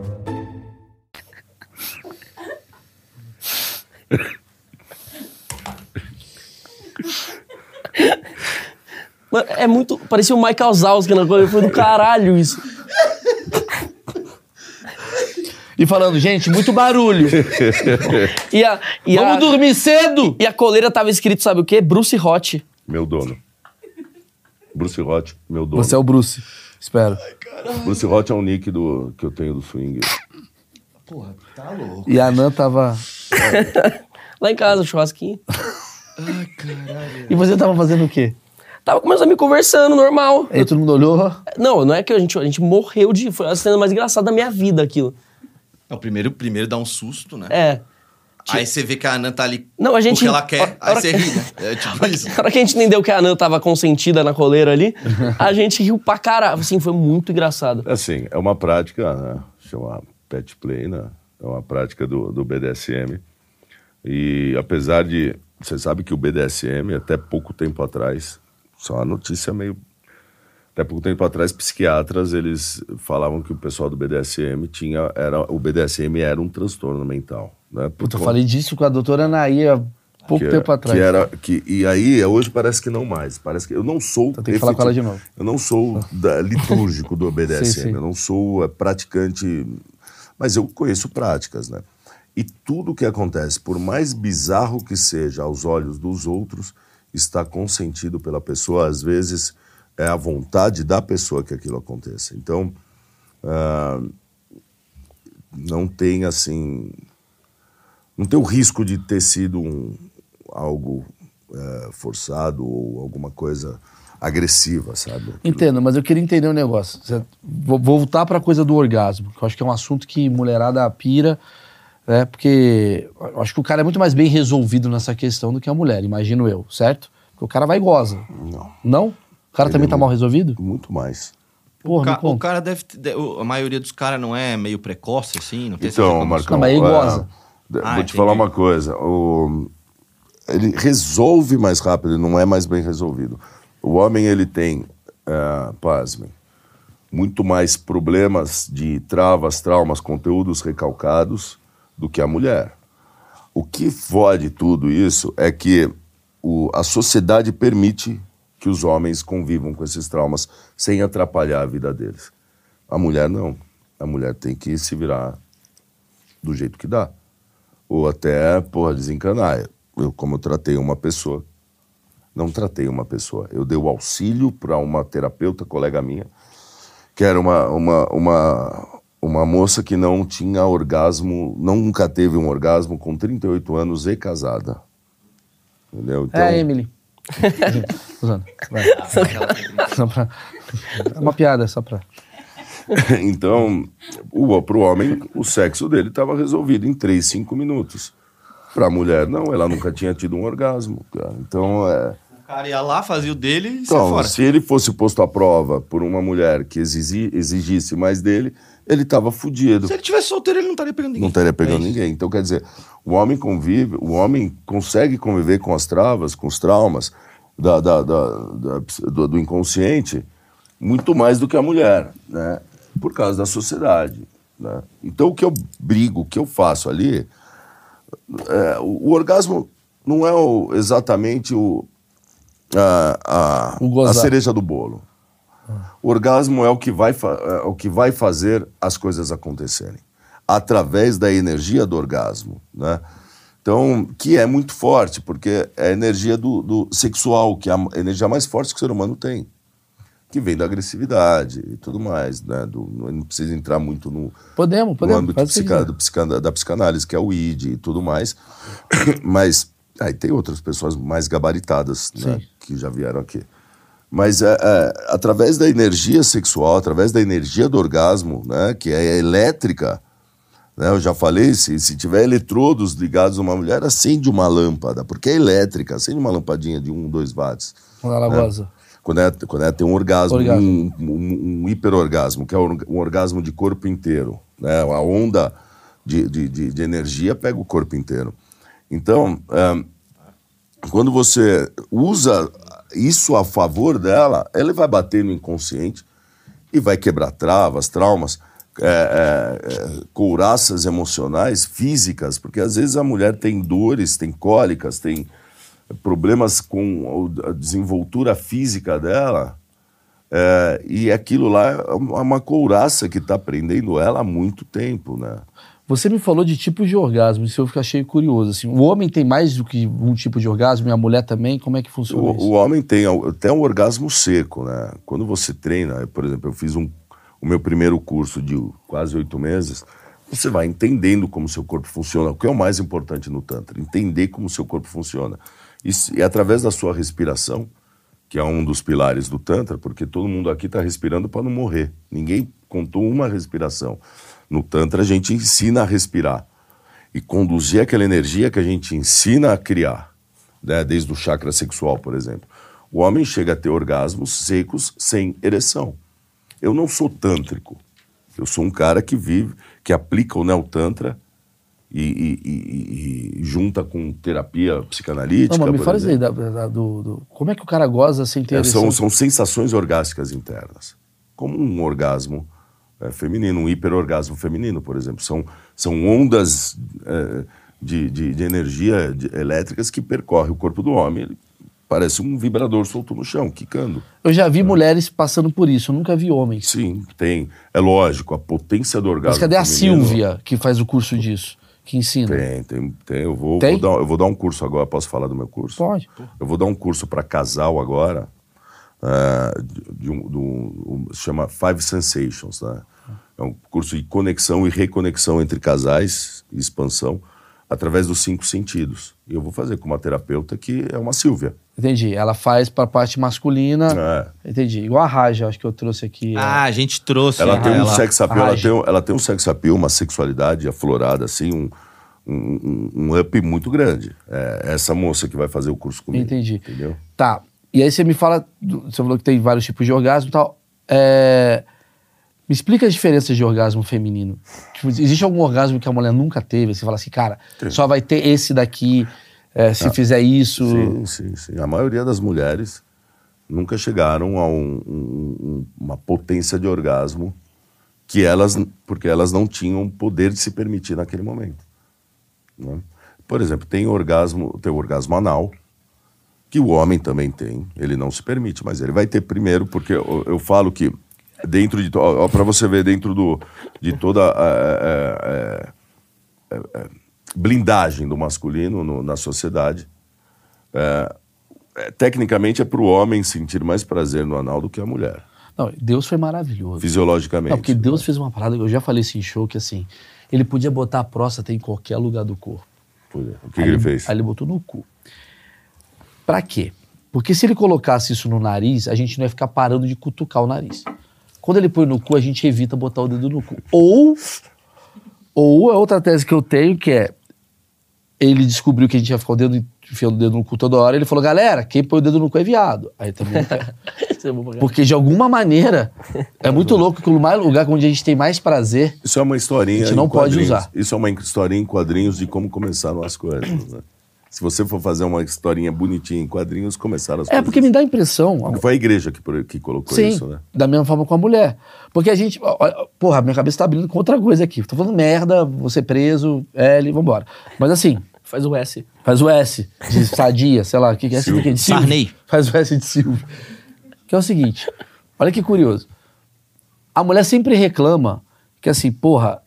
Mano, é muito... Parecia o Michael Zalski na coisa. Foi do caralho isso. E falando, gente, muito barulho. Vamos dormir cedo! E a coleira tava escrito, sabe o quê? Bruce Hot. Meu dono. Bruce Roth, meu dono. Você é o Bruce, espero. Ai, caralho. Bruce Roth é um nick que eu tenho do swing. Porra, tá louco. E a Nan tava... lá em casa, churrasquinho. Ai, caralho. E você tava fazendo o quê? Tava com meus amigos conversando, normal. E todo mundo olhou? Não, não é que a gente morreu de... Foi a cena mais engraçada da minha vida, aquilo. É, primeiro dá um susto, né? É. Aí você vê que a Anã tá ali porque ela quer, aí você ri, né? É tipo isso. Na hora que a gente entendeu que a Anã tava consentida na coleira ali, a gente riu pra caralho. Assim, foi muito engraçado. Assim, é uma prática, né? Chama pet play, né? É uma prática do BDSM. E apesar de... Você sabe que o BDSM, até pouco tempo atrás... Só uma notícia meio... Até pouco tempo atrás, psiquiatras, eles falavam que o pessoal do BDSM tinha... O BDSM era um transtorno mental. Né? Puta, eu falei disso com a doutora Anaí há pouco tempo atrás. E aí, hoje parece que não mais. Parece que eu não sou... Então tem que falar com ela de novo. Eu não sou litúrgico do BDSM. Sim, sim. Eu não sou praticante... Mas eu conheço práticas, né? E tudo que acontece, por mais bizarro que seja aos olhos dos outros... está consentido pela pessoa, às vezes é a vontade da pessoa que aquilo aconteça. Então, não tem assim... Não tem o risco de ter sido algo forçado ou alguma coisa agressiva, sabe? Entendo, mas eu queria entender um negócio. Vou voltar para a coisa do orgasmo, que eu acho que é um assunto que mulherada pira... É, porque eu acho que o cara é muito mais bem resolvido nessa questão do que a mulher, imagino eu, certo? Porque o cara vai e goza. Não. Não? O cara também tá mal resolvido? Muito mais. Porra, o cara deve... A maioria dos caras não é meio precoce, assim? Não tem então, Marcão... Não, mas ele goza. Vou te falar uma coisa. Ele resolve mais rápido, ele não é mais bem resolvido. O homem, ele tem... pasmem. Muito mais problemas de travas, traumas, conteúdos recalcados... do que a mulher. O que fode tudo isso é que a sociedade permite que os homens convivam com esses traumas sem atrapalhar a vida deles. A mulher não. A mulher tem que se virar do jeito que dá. Ou até, porra, desencanar. Como eu tratei uma pessoa. Não tratei uma pessoa. Eu dei o auxílio para uma terapeuta, colega minha, que era uma moça que não tinha orgasmo, nunca teve um orgasmo com 38 anos e casada. Entendeu? Então... É, Emily. É uma piada, só pra... Então, pro homem, o sexo dele estava resolvido em 3, 5 minutos. Pra mulher, não. Ela nunca tinha tido um orgasmo, cara. Então, O cara ia lá, fazia o dele e então, fora. Se ele fosse posto à prova por uma mulher que exigisse mais dele, ele tava fudido. Se ele tivesse solteiro, ele não estaria pegando ninguém. Não estaria pegando ninguém. Então, quer dizer, o homem consegue conviver com as travas, com os traumas do inconsciente muito mais do que a mulher, né? Por causa da sociedade, né? Então, o que eu brigo, o que eu faço ali, o orgasmo não é exatamente a cereja do bolo. O orgasmo é o que vai fazer as coisas acontecerem, através da energia do orgasmo, né? Então, que é muito forte, porque é a energia do sexual, que é a energia mais forte que o ser humano tem, que vem da agressividade e tudo mais, né? Não precisa entrar muito no âmbito da psicanálise, que é o id e tudo mais, mas aí tem outras pessoas mais gabaritadas, né? Que já vieram aqui. Mas através da energia sexual, através da energia do orgasmo, né, que é elétrica, né, eu já falei, se tiver eletrodos ligados a uma mulher, acende uma lâmpada, porque é elétrica, acende uma lampadinha de 1, 2 watts. Quando ela goza. Quando ela tem um orgasmo. Um hiperorgasmo, que é um orgasmo de corpo inteiro. Né, a onda de energia pega o corpo inteiro. Então, quando você usa... isso a favor dela, ele vai bater no inconsciente e vai quebrar travas, traumas, couraças emocionais, físicas, porque às vezes a mulher tem dores, tem cólicas, tem problemas com a desenvoltura física dela, e aquilo lá é uma couraça que está prendendo ela há muito tempo, né? Você me falou de tipos de orgasmo, isso eu achei curioso. Assim, o homem tem mais do que um tipo de orgasmo e a mulher também? Como é que funciona isso? O homem tem até um orgasmo seco, né? Quando você treina, por exemplo, eu fiz o meu primeiro curso de quase 8 meses, você vai entendendo como seu corpo funciona, o que é o mais importante no Tantra, entender como seu corpo funciona. E através da sua respiração, que é um dos pilares do Tantra, porque todo mundo aqui está respirando para não morrer. Ninguém contou uma respiração. No Tantra, a gente ensina a respirar e conduzir aquela energia que a gente ensina a criar, né? Desde o chakra sexual, por exemplo. O homem chega a ter orgasmos secos sem ereção. Eu não sou tântrico. Eu sou um cara que vive, que aplica o neo-tantra e junta com terapia psicanalítica. Não, mas me fala isso aí, como é que o cara goza sem ter ereção? São sensações orgásticas internas, como um orgasmo feminino, um hiperorgasmo feminino, por exemplo. São ondas de energia elétricas que percorrem o corpo do homem. Ele parece um vibrador solto no chão, quicando. Eu já vi mulheres passando por isso, eu nunca vi homens. Sim, tem. É lógico, a potência do orgasmo. Mas cadê a Silvia, que faz o curso disso, que ensina? Tem. Eu vou dar um curso agora, posso falar do meu curso? Pode. Eu vou dar um curso para casal agora, se chama 5 Sensations, né? É um curso de conexão e reconexão entre casais e expansão, através dos 5 sentidos. E eu vou fazer com uma terapeuta que é uma Silvia. Entendi. Ela faz para a parte masculina. É. Entendi. Igual a Raja, acho que eu trouxe aqui. A gente trouxe. Ela tem um sex appeal, ela tem um sex appeal, uma sexualidade aflorada, assim, um up muito grande. É essa moça que vai fazer o curso comigo. Entendi. Entendeu? Tá. E aí você me fala, você falou que tem vários tipos de orgasmo e tal. Me explica as diferenças de orgasmo feminino. Tipo, existe algum orgasmo que a mulher nunca teve? Você fala assim, cara, só vai ter esse daqui se fizer isso. Sim. A maioria das mulheres nunca chegaram a uma potência de orgasmo porque elas não tinham poder de se permitir naquele momento, né? Por exemplo, tem o orgasmo anal, que o homem também tem. Ele não se permite, mas ele vai ter primeiro, porque eu falo que dentro de... Para você ver, de toda a blindagem do masculino na sociedade, tecnicamente é para o homem sentir mais prazer no anal do que a mulher. Não, Deus foi maravilhoso. Fisiologicamente. Não, porque Deus fez uma parada, eu já falei isso em show, que assim, ele podia botar a próstata em qualquer lugar do corpo. O que ele fez? Aí ele botou no cu. Pra quê? Porque se ele colocasse isso no nariz, a gente não ia ficar parando de cutucar o nariz. Quando ele põe no cu, a gente evita botar o dedo no cu. Ou a outra tese que eu tenho, que é... Ele descobriu que a gente ia ficar enfiando o dedo no cu toda hora. Ele falou, galera, quem põe o dedo no cu é viado. Aí também não quer. Porque de alguma maneira, é muito louco que o lugar onde a gente tem mais prazer... Isso é uma historinha, a gente não pode usar. Isso é uma historinha em quadrinhos de como começaram as coisas, né? Se você for fazer uma historinha bonitinha em quadrinhos, começaram as coisas. É, porque me dá a impressão... Foi a igreja que colocou isso, né? Da mesma forma com a mulher. Porque a gente... Porra, minha cabeça tá abrindo com outra coisa aqui. Tô falando merda, vou ser preso, L, vambora. Mas assim... Faz o S. Faz o S de Sadia, sei lá, o que é S de Silvio? Sarney. Faz o S de Silvio. Que é o seguinte, olha que curioso. A mulher sempre reclama que assim, porra,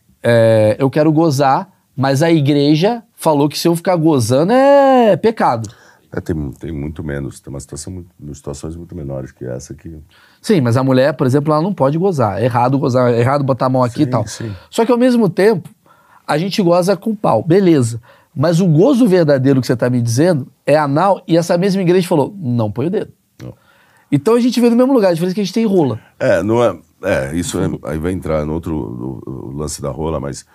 eu quero gozar, mas a igreja... falou que se eu ficar gozando é pecado. Tem muito menos, tem uma situações muito menores que essa aqui. Sim, mas a mulher, por exemplo, ela não pode gozar. É errado gozar, é errado botar a mão aqui e tal. Sim. Só que ao mesmo tempo, a gente goza com pau, beleza. Mas o gozo verdadeiro que você tá me dizendo é anal, e essa mesma igreja falou, não põe o dedo. Não. Então a gente vê no mesmo lugar, a diferença é que a gente tem rola. Aí vai entrar no outro lance da rola, mas...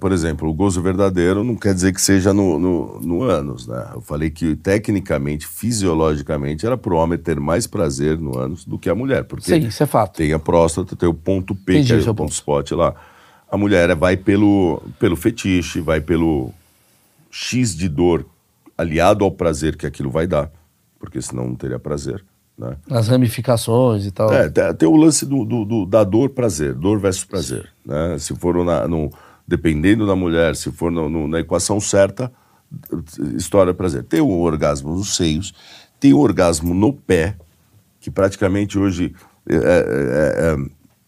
por exemplo, o gozo verdadeiro não quer dizer que seja no ânus, né? Eu falei que tecnicamente, fisiologicamente, era para o homem ter mais prazer no ânus do que a mulher. Porque sim, isso é fato. Tem a próstata, tem o ponto P, entendi, que é o ponto spot lá. A mulher vai pelo fetiche, vai pelo X de dor aliado ao prazer que aquilo vai dar, porque senão não teria prazer, né? As ramificações e tal. Tem o lance da dor-prazer, dor versus prazer, né? Se for dependendo da mulher, se for na equação certa, história prazer. Tem o orgasmo nos seios, tem o orgasmo no pé, que praticamente hoje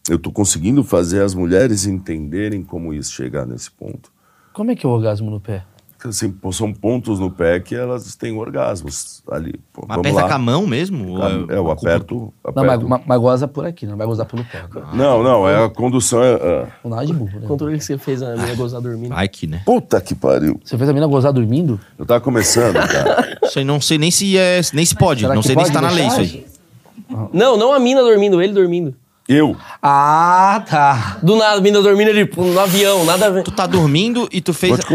eu estou conseguindo fazer as mulheres entenderem como isso chegar nesse ponto. Como é que é o orgasmo no pé? Assim, são pontos no pé que elas têm orgasmos ali. Pô, aperta lá. Com a mão mesmo? É, eu aperto. Mas goza por aqui, não vai gozar pelo pé. Ah, não, é a condução. O nada de burro. Né? O controle que você fez a mina gozar dormindo. Ai, que, né? Puta que pariu. Você fez a mina gozar dormindo? Eu tava começando, cara. Isso aí não sei nem se, nem se pode. Será não sei pode nem se tá na lei isso aí. Não a mina dormindo, ele dormindo. Eu? Ah, tá. Do nada, menina dormindo ali no avião, nada a ver. Tu tá dormindo e tu fez... Vou te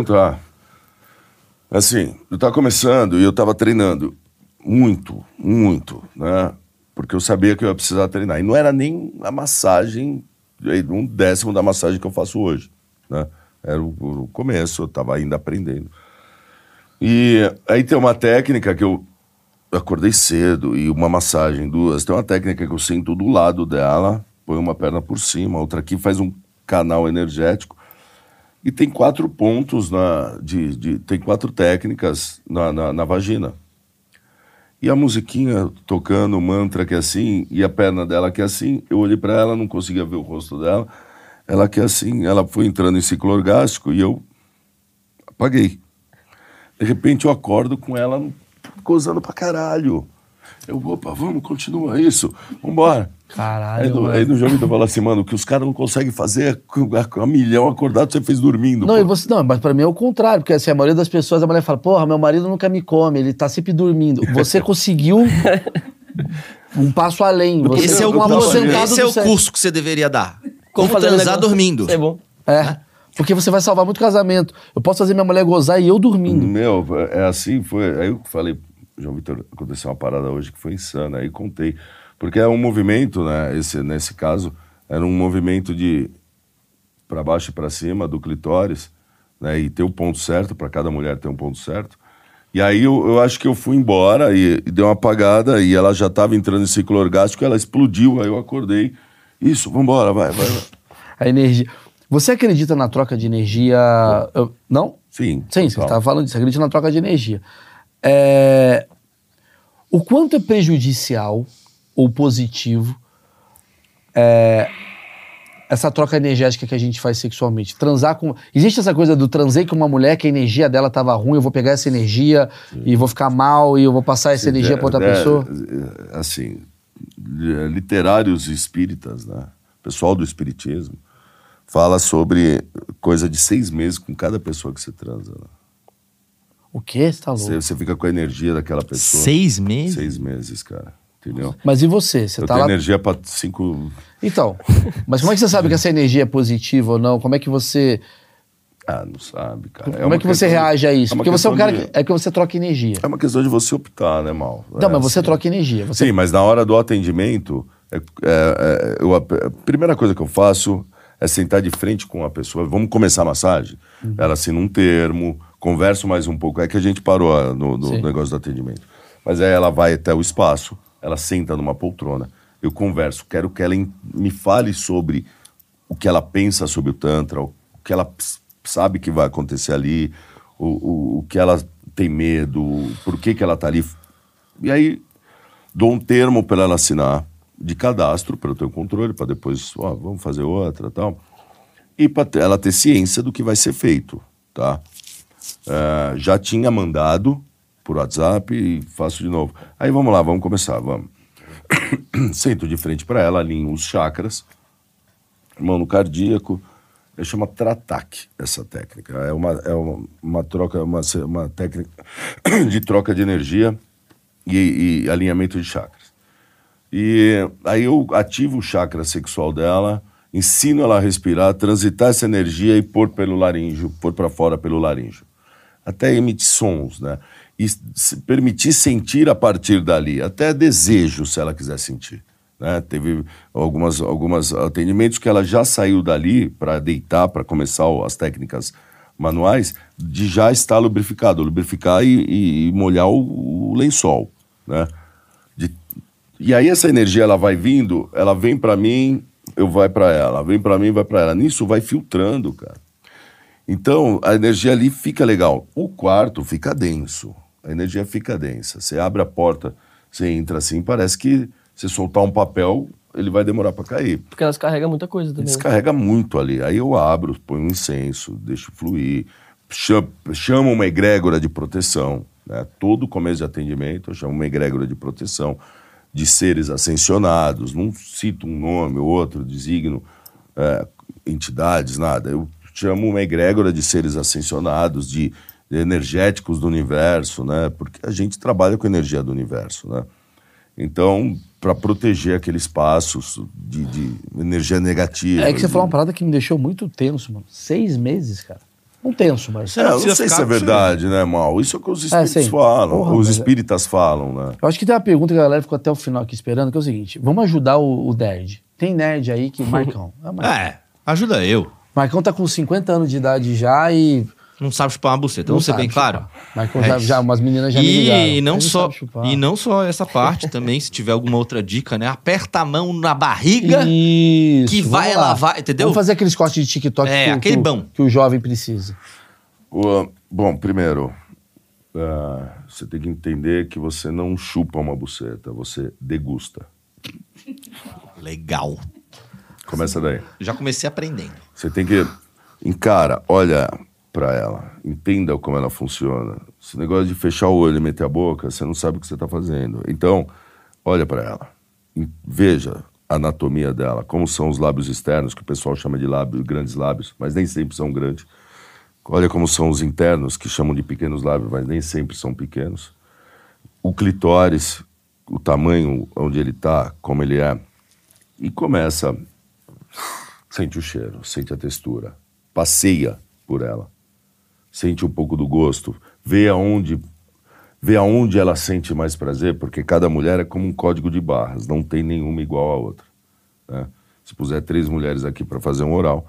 contar, Assim, eu tava começando e eu tava treinando muito, né? Porque eu sabia que eu ia precisar treinar. E não era nem a massagem, 1/10 da massagem que eu faço hoje, né? Era o começo, eu tava ainda aprendendo. E aí tem uma técnica que eu... acordei cedo e uma massagem, duas. Tem uma técnica que eu sento do lado dela, põe uma perna por cima, outra aqui, faz um canal energético. E tem 4 pontos, tem 4 técnicas na vagina. E a musiquinha tocando, o mantra que é assim, e a perna dela que é assim. Eu olhei pra ela, não conseguia ver o rosto dela. Ela que é assim, ela foi entrando em ciclo orgástico e eu apaguei. De repente eu acordo com ela gozando pra caralho. Eu, opa, vamos, continua isso. Vambora. Caralho. Aí no jogo eu falo assim, mano, o que os caras não conseguem fazer é a milhão acordado você fez dormindo. Não, e você, não, mas pra mim é o contrário, porque assim, a maioria das pessoas, a mulher fala, porra, meu marido nunca me come, ele tá sempre dormindo. Você conseguiu um passo além. Você, esse é o curso que você deveria dar. Como fazer transar dormindo. É bom. É. Porque você vai salvar muito casamento. Eu posso fazer minha mulher gozar e eu dormindo. Meu, é assim, foi... Aí eu falei, João Vitor, aconteceu uma parada hoje que foi insana, aí contei. Porque é um movimento, né? Nesse caso, era um movimento de para baixo e para cima do clitóris, né? E ter o ponto certo, para cada mulher ter um ponto certo. E aí eu acho que eu fui embora e deu uma apagada e ela já estava entrando em ciclo orgástico, ela explodiu, aí eu acordei. Isso, vambora, vai. A energia... Você acredita na troca de energia... Não? Sim, você estava falando disso. Acredita na troca de energia. O quanto é prejudicial ou positivo essa troca energética que a gente faz sexualmente? Transar com... Existe essa coisa do transei com uma mulher que a energia dela estava ruim, eu vou pegar essa energia e vou ficar mal e eu vou passar essa energia para outra pessoa? Assim, literários espíritas, né? Pessoal do espiritismo, fala sobre coisa de 6 meses com cada pessoa que você transa. Né? O quê? Você tá louco? Você fica com a energia daquela pessoa. 6 meses? 6 meses, cara. Entendeu? Mas e você? Você tem energia pra 5... Então, mas como é que você sabe que essa energia é positiva ou não? Como é que você... Ah, não sabe, cara. Como é que você reage a isso? Porque você é um cara que... É que você troca energia. É uma questão de você optar, né, Mal? Não, mas você troca energia. Sim, mas na hora do atendimento, a primeira coisa que eu faço... é sentar de frente com a pessoa. Vamos começar a massagem? Uhum. Ela assina um termo, converso mais um pouco. É que a gente parou no negócio do atendimento. Mas aí ela vai até o espaço, ela senta numa poltrona, eu converso, quero que ela me fale sobre o que ela pensa sobre o Tantra, o que ela sabe que vai acontecer ali, o que ela tem medo, por que ela tá ali. E aí dou um termo para ela assinar, de cadastro, para eu ter o controle, para depois, ó, vamos fazer outra e tal. E para ela ter ciência do que vai ser feito, tá? Já tinha mandado por WhatsApp e faço de novo. Aí vamos lá, vamos começar, vamos. Sento de frente para ela, alinho os chakras, mão no cardíaco, chama Trataque essa técnica. É uma troca, uma técnica de troca de energia e alinhamento de chakras. E aí eu ativo o chakra sexual dela, ensino ela a respirar, transitar essa energia e pôr pelo laríngeo, pôr para fora pelo laríngeo. Até emitir sons, né? E se permitir sentir a partir dali, até desejo, se ela quiser sentir. Né? Teve algumas atendimentos que ela já saiu dali para deitar, para começar as técnicas manuais, de já estar lubrificado, lubrificar e molhar o lençol, né? E aí essa energia, ela vai vindo, ela vem pra mim, eu vai pra ela, vem pra mim, vai pra ela. Nisso vai filtrando, cara. Então, a energia ali fica legal. O quarto fica denso, a energia fica densa. Você abre a porta, você entra assim, parece que você soltar um papel, ele vai demorar pra cair. Porque elas carregam muita coisa também. Descarrega muito ali. Aí eu abro, ponho um incenso, deixo fluir, chamo uma egrégora de proteção, né? Todo começo de atendimento eu chamo uma egrégora de proteção de seres ascensionados, não cito um nome ou outro, designo entidades, nada. Eu chamo uma egrégora de seres ascensionados, de energéticos do universo, né? Porque a gente trabalha com energia do universo, né? Então, para proteger aqueles espaços de energia negativa. É que você falou uma parada que me deixou muito tenso, mano. 6 meses, cara. Não tenso, Marcelo. Eu não sei se é verdade, né, Mal? Isso é o que os espíritas falam, porra, os espíritas falam, né? Eu acho que tem uma pergunta que a galera ficou até o final aqui esperando, que é o seguinte, vamos ajudar o nerd. Tem nerd aí que... Marcão. Ajuda eu. Marcão tá com 50 anos de idade já e... Não sabe chupar uma buceta, não sei bem claro. Marcão já umas meninas já me ligaram. E não só essa parte também, se tiver alguma outra dica, né? Aperta a mão na barriga. Isso, que vai lavar, entendeu? Vamos fazer aqueles cortes de TikTok que o jovem precisa. Bom, primeiro, você tem que entender que você não chupa uma buceta, você degusta. Legal. Começa daí. Já comecei aprendendo. Você tem que... Encara, olha... pra ela, entenda como ela funciona. Esse negócio de fechar o olho e meter a boca, você não sabe o que você está fazendo. Então, olha para ela, veja a anatomia dela, como são os lábios externos, que o pessoal chama de lábios, grandes lábios, mas nem sempre são grandes. Olha como são os internos, que chamam de pequenos lábios, mas nem sempre são pequenos. O clitóris, o tamanho onde ele está, como ele é. E começa, sente o cheiro, sente a textura, passeia por ela. Sente um pouco do gosto, vê aonde ela sente mais prazer, porque cada mulher é como um código de barras, não tem nenhuma igual à outra. Né? Se puser 3 mulheres aqui para fazer um oral,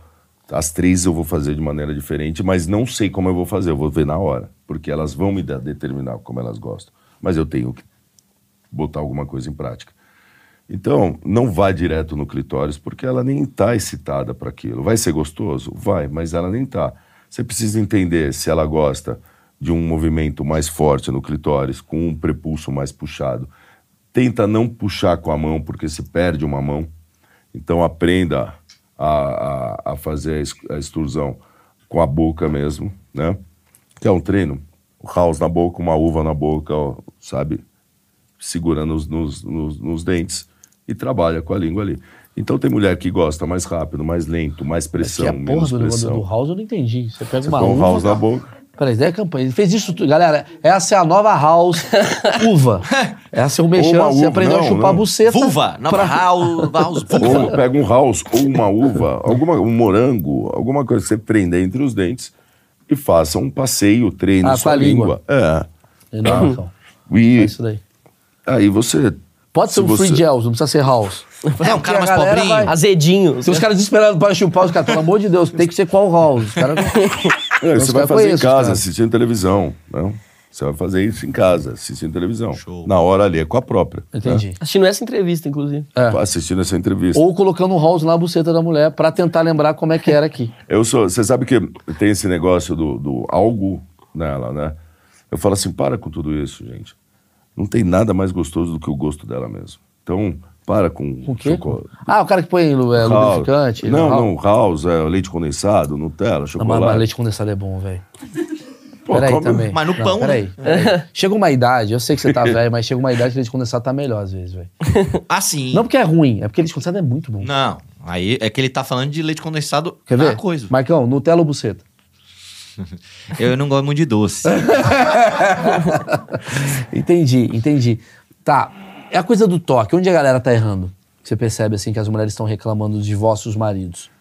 as 3 eu vou fazer de maneira diferente, mas não sei como eu vou fazer, eu vou ver na hora, porque elas vão me determinar como elas gostam, mas eu tenho que botar alguma coisa em prática. Então, não vá direto no clitóris, porque ela nem está excitada para aquilo. Vai ser gostoso? Vai, mas ela nem está. Você precisa entender se ela gosta de um movimento mais forte no clitóris, com um prepulso mais puxado. Tenta não puxar com a mão, porque se perde uma mão. Então aprenda a fazer a extorsão com a boca mesmo, né? Que é um treino. O house na boca, uma uva na boca, ó, sabe? Segurando nos dentes e trabalha com a língua ali. Então tem mulher que gosta mais rápido, mais lento, mais pressão, é menos pressão. Do house eu não entendi. Você pega uma uva... house na boca. Peraí, daí é campanha. Ele fez isso tudo. Galera, essa é a nova house uva. Essa é o mexão. Você aprendeu a chupar buceta. Vulva. Nova house vulva. Ou pega um house ou uma uva, um morango, alguma coisa que você prenda entre os dentes e faça um passeio, treino sua língua. É. Não, é isso daí. Aí você... Pode ser free gels, não precisa ser house. É um cara mais pobrinho, azedinho. Se os caras desesperados para chupar, os caras, pelo amor de Deus, tem que ser qual house? Os caras não... Você vai fazer em casa, assistindo televisão. Não? Você vai fazer isso em casa, assistindo televisão. Show. Na hora ali, é com a própria. Entendi. Né? Assistindo essa entrevista, inclusive. Assistindo essa entrevista. Ou colocando um house na buceta da mulher para tentar lembrar como é que era aqui. Você sabe que tem esse negócio do algo nela, né? Eu falo assim, para com tudo isso, gente. Não tem nada mais gostoso do que o gosto dela mesmo. Então, para com... O quê? Chocolate. Ah, o cara que põe lubrificante. Não, house, leite condensado, Nutella, chocolate. Mas leite condensado é bom, velho. Peraí também. Mas no pão... Peraí. Chega uma idade, eu sei que você tá velho, mas chega uma idade que leite condensado tá melhor às vezes, velho. Ah, sim. Não porque é ruim, é porque leite condensado é muito bom. Não, aí é que ele tá falando de leite condensado... Quer ver? Coisa. Marcão, Nutella ou buceta? Eu não gosto muito de doce. Entendi. Tá, é a coisa do toque. Onde a galera tá errando? Você percebe, assim, que as mulheres estão reclamando dos divórcios dos maridos.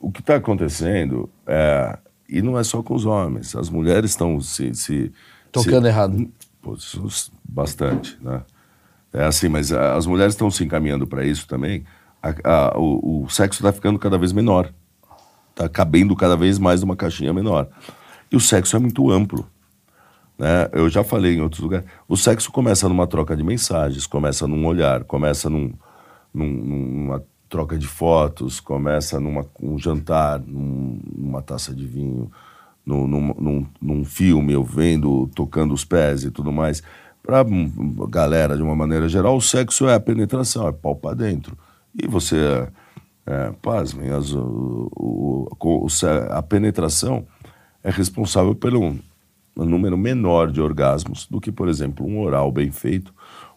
O que tá acontecendo é... E não é só com os homens. As mulheres estão se... Tocando errado. Pô, bastante, né? É assim, mas as mulheres estão se encaminhando para isso também. O sexo tá ficando cada vez menor. Tá cabendo cada vez mais numa caixinha menor. E o sexo é muito amplo. Né? Eu já falei em outros lugares. O sexo começa numa troca de mensagens, começa num olhar, começa numa troca de fotos, começa num jantar, numa taça de vinho, num filme, eu vendo, tocando os pés e tudo mais. Para galera, de uma maneira geral, o sexo é a penetração, é pau para dentro. E você, pasmem, a penetração é responsável pelo um número menor de orgasmos do que, por exemplo, um oral bem feito,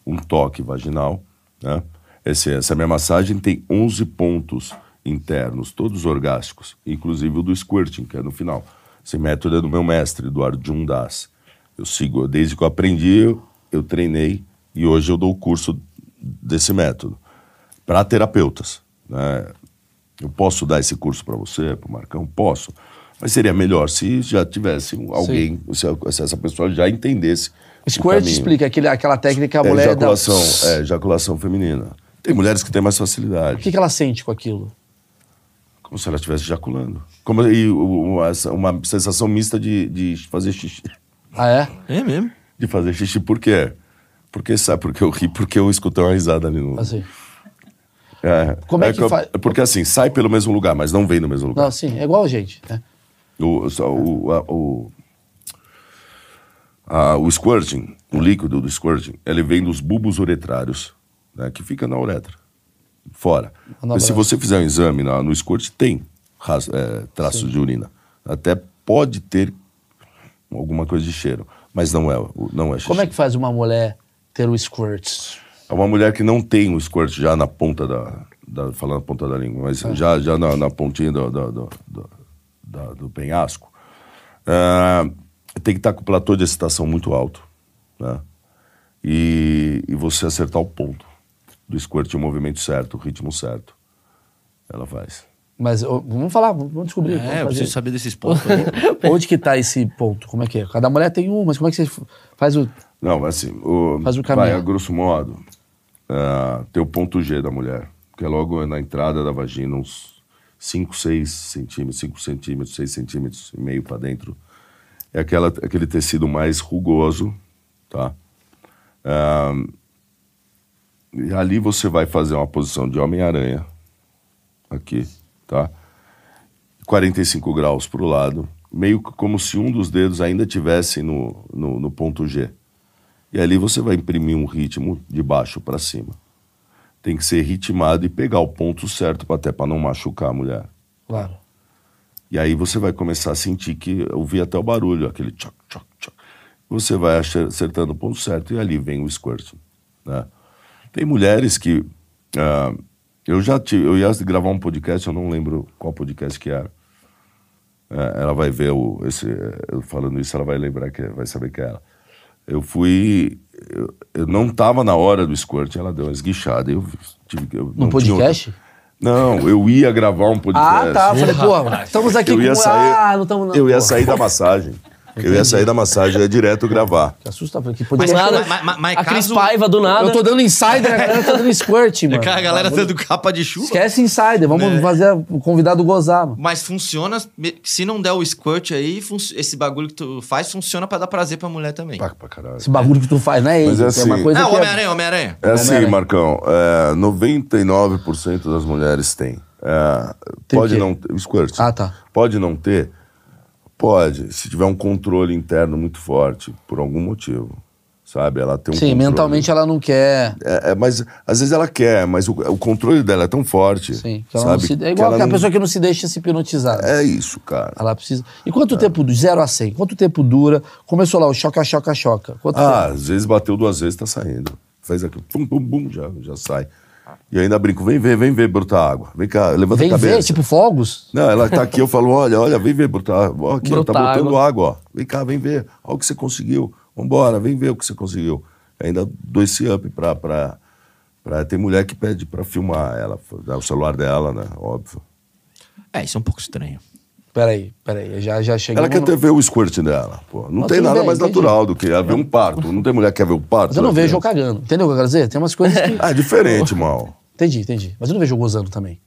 um toque vaginal, né? Essa minha massagem tem 11 pontos internos, todos orgásticos, inclusive o do squirting, que é no final. Esse método é do meu mestre, Eduardo Jundas. Eu sigo, desde que eu aprendi, eu treinei, e hoje eu dou o curso desse método para terapeutas, né? Eu posso dar esse curso para você, para o Marcão? Posso. Mas seria melhor se já tivesse alguém, se essa pessoa já entendesse. Squirt explica aquela técnica que a mulher ejaculação, dá... ejaculação feminina. Tem mulheres que têm mais facilidade. O que ela sente com aquilo? Como se ela estivesse ejaculando. Uma sensação mista de fazer xixi. Ah, é? É mesmo? De fazer xixi. Por quê? Porque, sabe, porque eu ri, porque eu escutei uma risada ali no... Assim. Como é que faz? Porque assim, sai pelo mesmo lugar, mas não vem no mesmo lugar. Não, sim, é igual a gente, né? O squirting, o líquido do squirting, ele vem dos bulbos uretrários, né, que fica na uretra, fora. Mas se você fizer um exame no squirt, tem traços de urina. Até pode ter alguma coisa de cheiro, mas não é xixi. Como é que faz uma mulher ter o squirt? É uma mulher que não tem o squirt já na ponta falando na ponta da língua, mas já na pontinha do penhasco. Tem que estar com o platô de excitação muito alto, né? E você acertar o ponto do squirt, o movimento certo, o ritmo certo. Ela faz. Mas vamos falar, vamos descobrir. Eu preciso saber desses pontos. Onde que tá esse ponto? Como é que é? Cada mulher tem um, mas como é que você faz o... Não, assim, faz o caminho. Vai, a grosso modo, tem o ponto G da mulher, que é logo na entrada da vagina, uns 6 centímetros e meio para dentro. É aquele tecido mais rugoso, tá? E ali você vai fazer uma posição de Homem-Aranha, aqui, tá? 45 graus para o lado, meio que como se um dos dedos ainda tivesse no ponto G. E ali você vai imprimir um ritmo de baixo para cima. Tem que ser ritmado e pegar o ponto certo, até para não machucar a mulher. Claro. E aí você vai começar a sentir que... Eu vi até o barulho, aquele tchoc, tchoc, tchoc. Você vai acertando o ponto certo e ali vem o squirt, né? Tem mulheres que... eu ia gravar um podcast, eu não lembro qual podcast que era. Ela vai ver eu falando isso, ela vai lembrar, vai saber que é ela. Eu não tava na hora do squirt, ela deu uma esguichada. No podcast? Não, eu ia gravar um podcast. Ah, tá. Eu falei, pô, estamos aqui com... Eu ia sair da massagem. Eu ia sair da massagem, é direto gravar. Que assusta, porque podia... A Cris Paiva, do nada. Eu tô dando insider, a galera tá dando squirt, mano. A galera tá dando capa de chuva. Esquece insider, vamos fazer o convidado gozar, mano. Mas funciona, se não der o squirt aí, esse bagulho que tu faz funciona pra dar prazer pra mulher também. Pra caralho. Esse bagulho que tu faz, não é ele, é uma coisa que... Não, Homem-Aranha. É assim, Marcão, 99% das mulheres têm. Pode não ter, squirt. Ah, tá. Pode não ter... Pode, se tiver um controle interno muito forte, por algum motivo, sabe? Ela tem um controle. Mentalmente ela não quer. Mas às vezes ela quer, mas o controle dela é tão forte. Sim, que ela sabe? É igual a pessoa que não se deixa se hipnotizar. É isso, cara. Ela precisa. E quanto tempo, de 0 a 100? Quanto tempo dura? Começou lá o choca, choca, choca. Às vezes bateu 2 vezes, tá saindo. Faz aquilo, pum, pum, pum, já sai. E ainda brinco, vem ver brotar água. Vem cá, levanta a cabeça. Vem ver, tipo fogos? Não, ela tá aqui, eu falo, olha, vem ver brotar água. Aqui, brotar tá botando água, ó. Vem cá, vem ver. Olha o que você conseguiu. Vambora, vem ver o que você conseguiu. Ainda dou esse up pra... Tem mulher que pede pra filmar ela. Dá o celular dela, né? Óbvio. Isso é um pouco estranho. Peraí, já cheguei... Ela quer ver o squirt dela, pô. Não tem nada mais natural do que ela ver um parto. Não tem mulher que quer ver o parto. Mas eu não vejo eu cagando. Entendeu o que eu quero dizer? Tem umas coisas que... É diferente, mal. Entendi. Mas eu não vejo eu gozando também.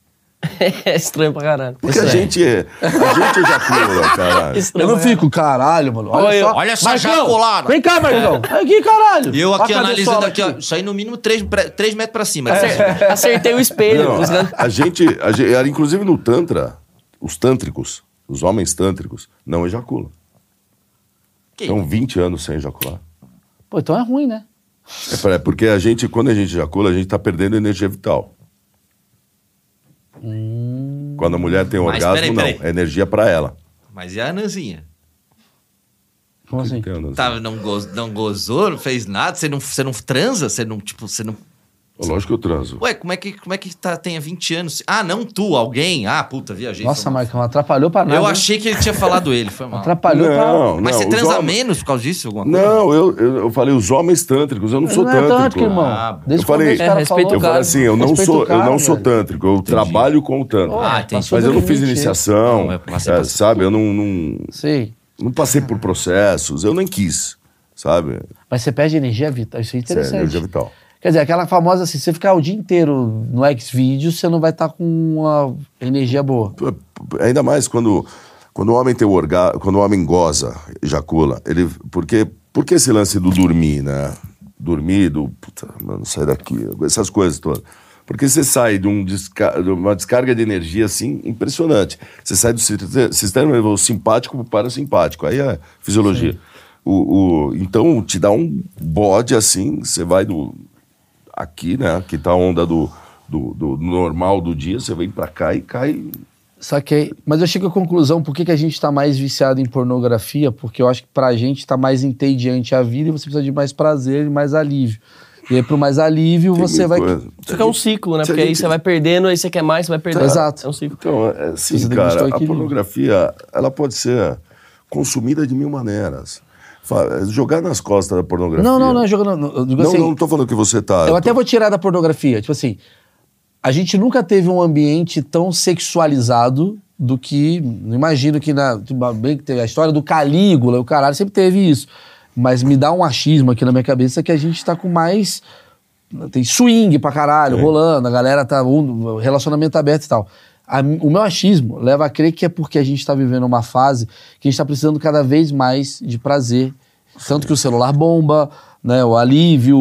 É estranho pra caralho. Porque a gente ejacula, caralho. Eu não fico, caralho, mano. Olha essa jaculada. Vem cá, Marcão. Aqui, caralho. Eu aqui analisando aqui, ó. Isso aí no mínimo 3 metros pra cima. Acertei o espelho. Inclusive no Tantra, os tântricos... Os homens tântricos não ejaculam. Estão 20 anos sem ejacular. Pô, então é ruim, né? É porque a gente, quando a gente ejacula, a gente tá perdendo energia vital. Quando a mulher tem um orgasmo, peraí. É energia pra ela. Mas e a anãzinha? Como assim? Tá, não gozou, não fez nada? Você não transa? Você não... Lógico que eu transo. Ué, como é que tá, tenha 20 anos? Ah, não tu, alguém? Ah, puta, viajei. Nossa, Marcão, atrapalhou pra nada. Eu achei que ele tinha falado ele, foi mal. Atrapalhou pra nada. Mas você transa menos por causa disso? Alguma coisa? Não, eu falei os homens tântricos, eu não sou tântrico. Não é tântrico, irmão. Eu falei assim, eu não sou tântrico, eu trabalho com o tântrico. Mas eu não fiz iniciação, sabe? Eu não... Sei. Não passei por processos, eu nem quis, sabe? Mas você perde energia vital, isso é interessante. É, energia vital. Quer dizer, aquela famosa assim, você ficar o dia inteiro no X-Videos, você não vai estar com uma energia boa. Ainda mais quando o homem tem o orgasmo, quando o homem goza, ejacula, ele... Por que esse lance do dormir, né? Dormir, do... Puta, mano, sai daqui, essas coisas todas. Porque você sai de uma descarga de energia, assim, impressionante. Você sai do sistema nervoso simpático para o parasimpático. Aí é fisiologia. Então, te dá um bode, assim, você vai do... Aqui, né? Que tá a onda do normal do dia, você vem pra cá e cai. Saquei. Mas eu chego à conclusão, por que a gente tá mais viciado em pornografia? Porque eu acho que pra gente tá mais entediante a vida e você precisa de mais prazer e mais alívio. E aí pro mais alívio você vai... Isso que é um ciclo, né? Porque aí você vai perdendo, aí você quer mais, você vai perdendo. Exato. É um ciclo. Então, assim, cara, a pornografia, ela pode ser consumida de mil maneras. Jogar nas costas da pornografia. Não, jogando. Não tô falando que você tá. Eu até vou tirar da pornografia. Tipo assim, a gente nunca teve um ambiente tão sexualizado do que. Não imagino que a história do Calígula, o caralho, sempre teve isso. Mas me dá um achismo aqui na minha cabeça que a gente tá com mais. Tem swing pra caralho, rolando, a galera tá. Relacionamento aberto e tal. O meu achismo leva a crer que é porque a gente está vivendo uma fase que a gente está precisando cada vez mais de prazer. Tanto que o celular bomba, né, o alívio,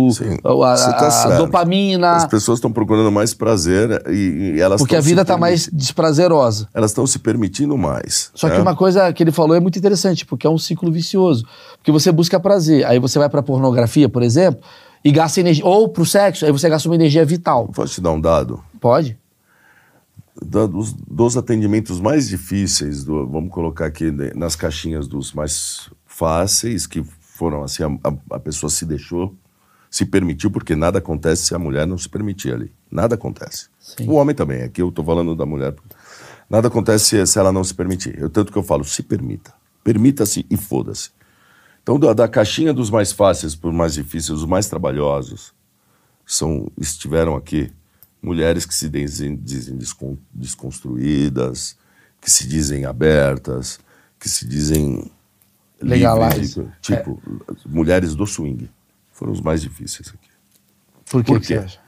a dopamina. As pessoas estão procurando mais prazer e elas porque a vida está mais desprazerosa. Elas estão se permitindo mais. Só que uma coisa que ele falou é muito interessante, porque é um ciclo vicioso. Porque você busca prazer, aí você vai para pornografia, por exemplo, e gasta energia. Ou para o sexo, aí você gasta uma energia vital. Posso te dar um dado? Pode. Dos atendimentos mais difíceis, vamos colocar aqui nas caixinhas dos mais fáceis, que foram assim, a pessoa se deixou, se permitiu, porque nada acontece se a mulher não se permitir ali. Nada acontece. Sim. O homem também, aqui eu tô falando da mulher. Nada acontece se ela não se permitir. Tanto que eu falo, se permita. Permita-se e foda-se. Então, da caixinha dos mais fáceis para os mais difíceis, os mais trabalhosos, estiveram aqui. Mulheres que se dizem desconstruídas, que se dizem abertas, que se dizem livres. Tipo, mulheres do swing. Foram os mais difíceis aqui. Por que você acha?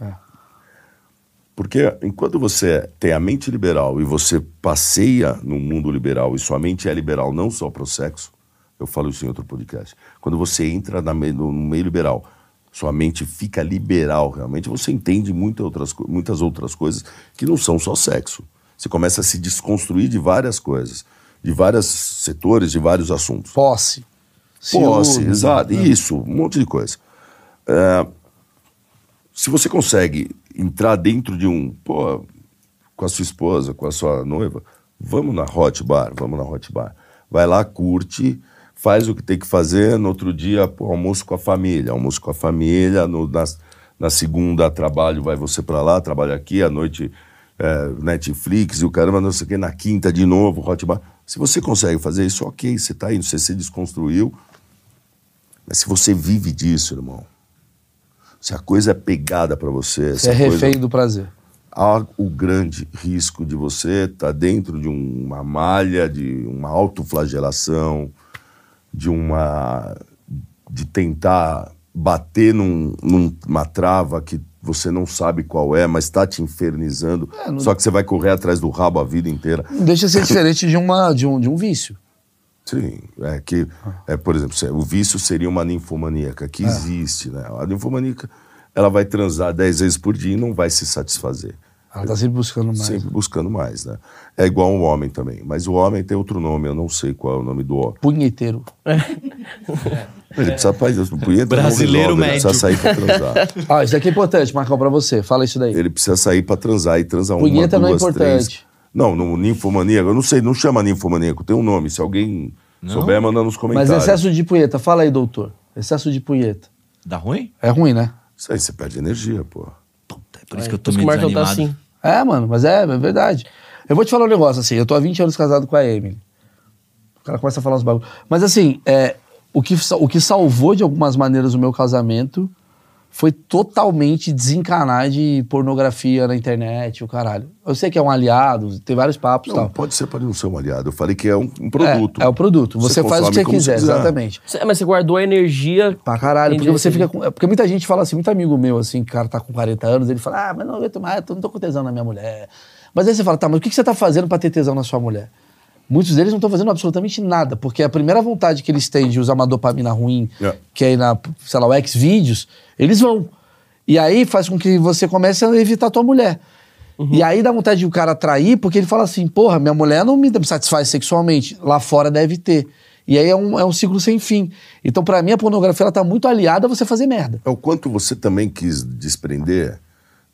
Porque enquanto você tem a mente liberal e você passeia no mundo liberal e sua mente é liberal não só para o sexo, eu falo isso em outro podcast, quando você entra no meio liberal... Sua mente fica liberal, realmente. Você entende muitas outras coisas que não são só sexo. Você começa a se desconstruir de várias coisas, de vários setores, de vários assuntos. Posse, exato. Isso, um monte de coisa. Se você consegue entrar dentro de com a sua esposa, com a sua noiva, vamos na hot bar. Vai lá, curte... Faz o que tem que fazer, no outro dia, almoço com a família, na segunda trabalho, vai você pra lá, trabalha aqui, à noite Netflix e o caramba, não sei o que, na quinta de novo, hot bar. Se você consegue fazer isso, ok, você tá indo, você se desconstruiu, mas se você vive disso, irmão, se a coisa é pegada pra você... Você é refém do prazer. Há o grande risco de você estar dentro de uma malha, de uma autoflagelação... de tentar bater numa trava que você não sabe qual é, mas está te infernizando, só que você vai correr atrás do rabo a vida inteira. Deixa ser diferente de um vício. Sim, por exemplo, o vício seria uma ninfomaníaca, que existe, né? A ninfomaníaca, ela vai transar 10 vezes por dia e não vai se satisfazer. Ela está sempre buscando mais. Sempre buscando mais, né? É igual um homem também. Mas o homem tem outro nome, eu não sei qual é o nome do homem. Punheteiro. Ele precisa fazer brasileiro médio. Ele precisa sair pra transar. Ah, isso daqui é importante, Marcão, pra você. Fala isso daí. Ele precisa sair pra transar e transar punheta uma, duas, não é importante. Três. Não, no ninfomaníaco, eu não sei, não chama ninfomaníaco, tem um nome. Se alguém não souber, manda nos comentários. Mas excesso de punheta, fala aí, doutor. Excesso de punheta. Dá ruim? É ruim, né? Isso aí, você perde energia, pô. Puta, é por isso que eu tô meio desanimado. Tá assim. É, mano, mas é verdade. Eu vou te falar um negócio, assim, eu tô há 20 anos casado com a Emily. O cara começa a falar uns bagulhos. Mas assim, o que salvou de algumas maneiras o meu casamento foi totalmente desencanar de pornografia na internet, o caralho. Eu sei que é um aliado, tem vários papos e tal. Pode não ser um aliado. Eu falei que é um produto. É um produto. Você faz o que você quiser, exatamente. Mas você guardou a energia... Pra caralho, porque você fica com... Porque muita gente fala assim, muito amigo meu, assim, o cara tá com 40 anos, ele fala, ah, mas não aguento mais, eu não tô com tesão na minha mulher. Mas aí você fala, tá, mas o que você tá fazendo pra ter tesão na sua mulher? Muitos deles não estão fazendo absolutamente nada, porque a primeira vontade que eles têm de usar uma dopamina ruim, que é ir na, sei lá, o Xvideos, eles vão. E aí faz com que você comece a evitar a tua mulher. Uhum. E aí dá vontade de o cara trair, porque ele fala assim, porra, minha mulher não me satisfaz sexualmente, lá fora deve ter. E aí é um ciclo sem fim. Então pra mim a pornografia ela tá muito aliada a você fazer merda. É o quanto você também quis desprender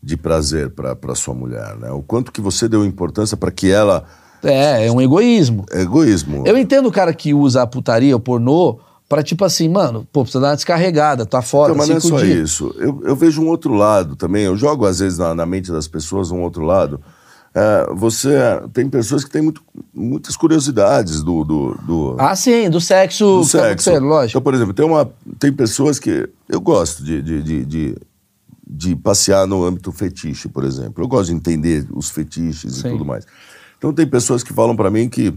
de prazer pra sua mulher, né? O quanto que você deu importância pra que ela... É um egoísmo. É egoísmo. Eu entendo o cara que usa a putaria, o pornô, pra tipo assim, mano, pô, precisa dar uma descarregada, tá fora, então, 5 dias. Mas não é só isso. Eu vejo um outro lado também, eu jogo às vezes na mente das pessoas um outro lado. Tem pessoas que têm muitas curiosidades do... Ah, sim, do sexo. Do sexo. Ser, lógico. Então, por exemplo, tem pessoas que... Eu gosto de passear no âmbito fetiche, por exemplo. Eu gosto de entender os fetiches sim. E tudo mais. Então tem pessoas que falam pra mim que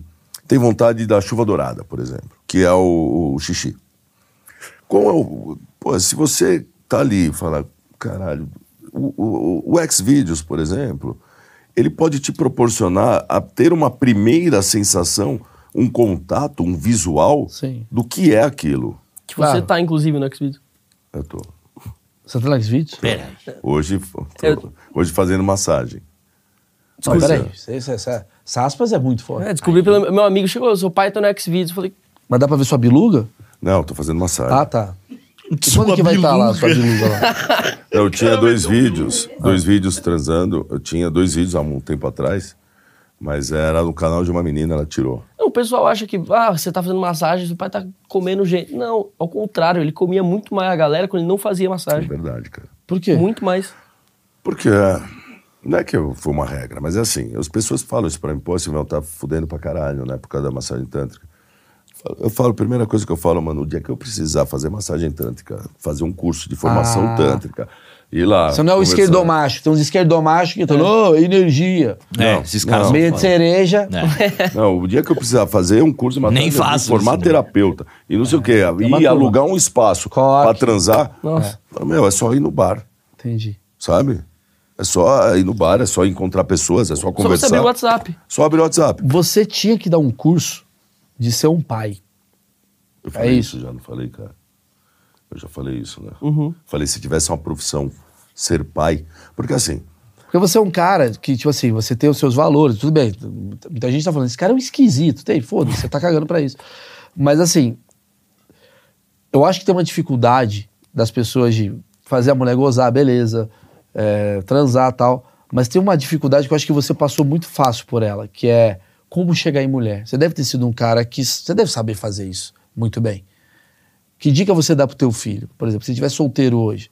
tem vontade da chuva dourada, por exemplo, que é o xixi. Pô, se você tá ali e fala, caralho, o Xvideos, por exemplo, ele pode te proporcionar a ter uma primeira sensação, um contato, um visual sim. Do que é aquilo. Que você tá, inclusive, no Xvideos. Eu tô. Você tá no Xvideos? Pera. Hoje fazendo massagem. Mas peraí, essa aspas é muito forte. Descobri pelo meu amigo, chegou, eu sou pai, tô no Xvideos, falei... Mas dá pra ver sua biluga? Não, tô fazendo massagem. Ah, tá. E quando que vai estar lá, sua biluga lá? Eu tinha dois vídeos transando, eu tinha 2 vídeos há um tempo atrás, mas era no canal de uma menina, ela tirou. Não, o pessoal acha que, você tá fazendo massagem, seu pai tá comendo gente. Não, ao contrário, ele comia muito mais a galera quando ele não fazia massagem. É verdade, cara. Por quê? Muito mais. Porque... Não é que foi uma regra, mas é assim, as pessoas falam isso pra mim, pô, Silvio, tá fudendo pra caralho, né, por causa da massagem tântrica. Eu falo, a primeira coisa que eu falo, mano, o dia que eu precisar fazer massagem tântrica, fazer um curso de formação tântrica, ir lá... Você não é o esquerdomacho, tem uns esquerdomachos que falam, ô, energia. Esses caras... Meia de cereja. Não, o dia que eu precisar fazer um curso de massagem tântrica, formar terapeuta, e não sei o quê, e alugar um espaço pra transar, é só ir no bar. Entendi. Sabe? É só ir no bar, é só encontrar pessoas, é só conversar. Só você abrir o WhatsApp. Você tinha que dar um curso de ser um pai. Eu falei isso, já não falei, cara? Eu já falei isso, né? Uhum. Falei, se tivesse uma profissão, ser pai. Porque assim... Porque você é um cara que, tipo assim, você tem os seus valores, tudo bem. Muita gente tá falando, esse cara é um esquisito. Tem, foda-se, você tá cagando pra isso. Mas assim, eu acho que tem uma dificuldade das pessoas de fazer a mulher gozar, beleza... transar e tal, mas tem uma dificuldade que eu acho que você passou muito fácil por ela, que é como chegar em mulher. Você deve ter sido um cara que... Você deve saber fazer isso muito bem. Que dica você dá pro teu filho? Por exemplo, se estiver solteiro hoje.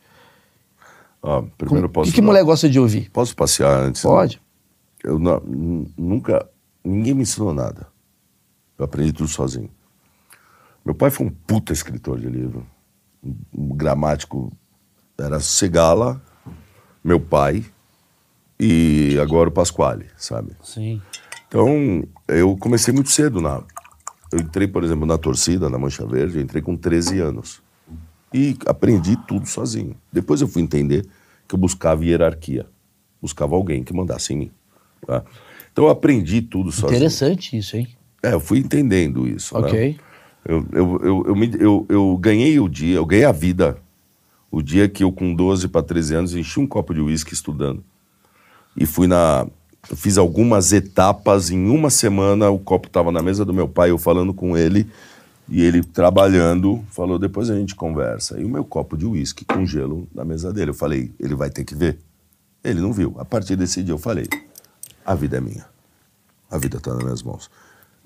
Primeiro posso... O que mulher gosta de ouvir? Posso passear antes? Pode. Eu nunca... Ninguém me ensinou nada. Eu aprendi tudo sozinho. Meu pai foi um puta escritor de livro. Um gramático. Era Segala... meu pai e agora o Pasquale, sabe? Sim. Então, eu comecei muito cedo Eu entrei, por exemplo, na torcida, na Mancha Verde, eu entrei com 13 anos. E aprendi tudo sozinho. Depois eu fui entender que eu buscava hierarquia. Buscava alguém que mandasse em mim. Tá? Então, eu aprendi tudo sozinho. Interessante isso, hein? Eu fui entendendo isso, né? Eu ganhei o dia, eu ganhei a vida... O dia que eu, com 12 para 13 anos, enchi um copo de uísque estudando. E fui fiz algumas etapas. Em uma semana, o copo estava na mesa do meu pai, eu falando com ele. E ele trabalhando, falou, depois a gente conversa. E o meu copo de uísque com gelo na mesa dele. Eu falei, ele vai ter que ver. Ele não viu. A partir desse dia eu falei, a vida é minha. A vida tá nas minhas mãos.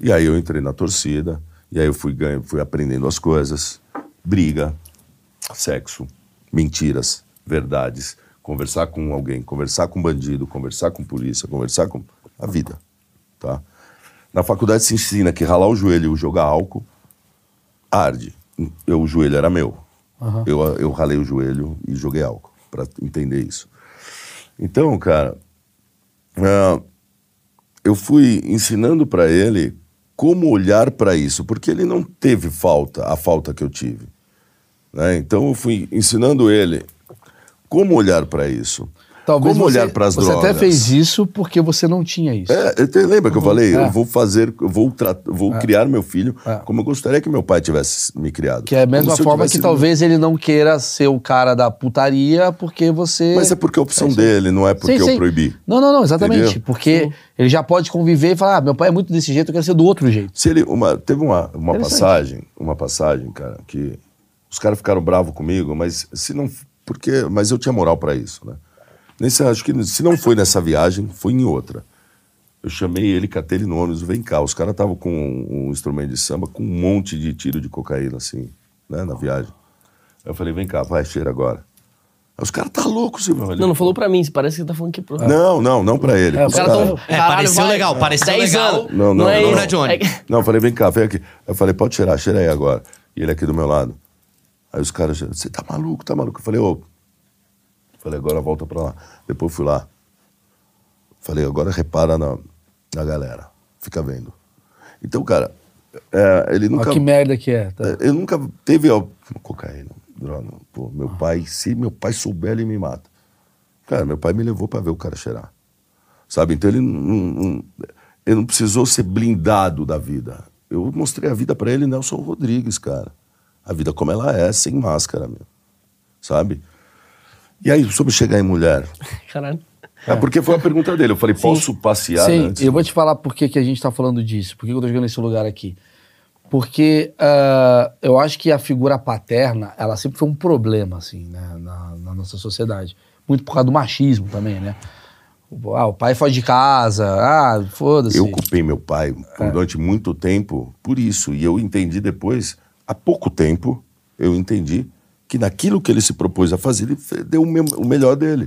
E aí eu entrei na torcida, e aí eu fui aprendendo as coisas. Briga, sexo, mentiras, verdades, conversar com alguém, conversar com bandido, conversar com polícia, conversar com... a vida, tá? Na faculdade se ensina que ralar o joelho e jogar álcool arde. O joelho era meu. Uhum. Eu ralei o joelho e joguei álcool, pra entender isso. Então, cara, eu fui ensinando pra ele como olhar pra isso, porque ele não teve falta, a falta que eu tive. Né? Então eu fui ensinando ele como olhar pra isso. Talvez como olhar para as drogas. Você até fez isso porque você não tinha isso. Lembra que eu falei? É. Eu vou criar meu filho como eu gostaria que meu pai tivesse me criado. Que é a mesma forma que talvez ele não queira ser o cara da putaria porque você... Mas é porque a opção dele, não é porque eu proibi. Não, exatamente. Entendeu? Porque ele já pode conviver e falar, meu pai é muito desse jeito, eu quero ser do outro jeito. Teve uma passagem, cara, que os caras ficaram bravos comigo, mas eu tinha moral para isso, né? Acho que se não foi nessa viagem, foi em outra. Eu chamei ele, catei ele no ônibus, vem cá. Os caras estavam com um instrumento de samba com um monte de tiro de cocaína, assim, né, na viagem. Aí eu falei, vem cá, vai, cheira agora. Aí os caras tá loucos, Silvio. Não falou pra mim, parece que você tá falando que... Não pra ele. Os caras tão... Pareceu legal. Não é Johnny. Não, eu falei, vem cá, vem aqui. Eu falei, pode cheirar, cheira aí agora. E ele aqui do meu lado. Aí os caras, você tá maluco, tá maluco? Eu falei, ô... Falei, agora volta pra lá. Depois fui lá. Falei, agora repara na galera. Fica vendo. Então, cara, ele nunca... Olha que merda que é. Tá? Ele nunca teve... cocaína, droga. Pô, se meu pai souber, ele me mata. Cara, meu pai me levou pra ver o cara cheirar. Sabe? Então ele não precisou ser blindado da vida. Eu mostrei a vida pra ele, Nelson Rodrigues, cara. A vida como ela é, sem máscara, meu. Sabe? E aí, sobre chegar em mulher? Caralho. É porque foi a pergunta dele. Eu falei, posso passear antes? Sim, eu vou te falar por que a gente tá falando disso. Por que eu tô jogando nesse lugar aqui. Porque eu acho que a figura paterna, ela sempre foi um problema, assim, né? Na nossa sociedade. Muito por causa do machismo também, né? O pai foge de casa. Foda-se. Eu culpei meu pai durante muito tempo por isso. E eu entendi depois, há pouco tempo, eu entendi que naquilo que ele se propôs a fazer, ele deu o melhor dele.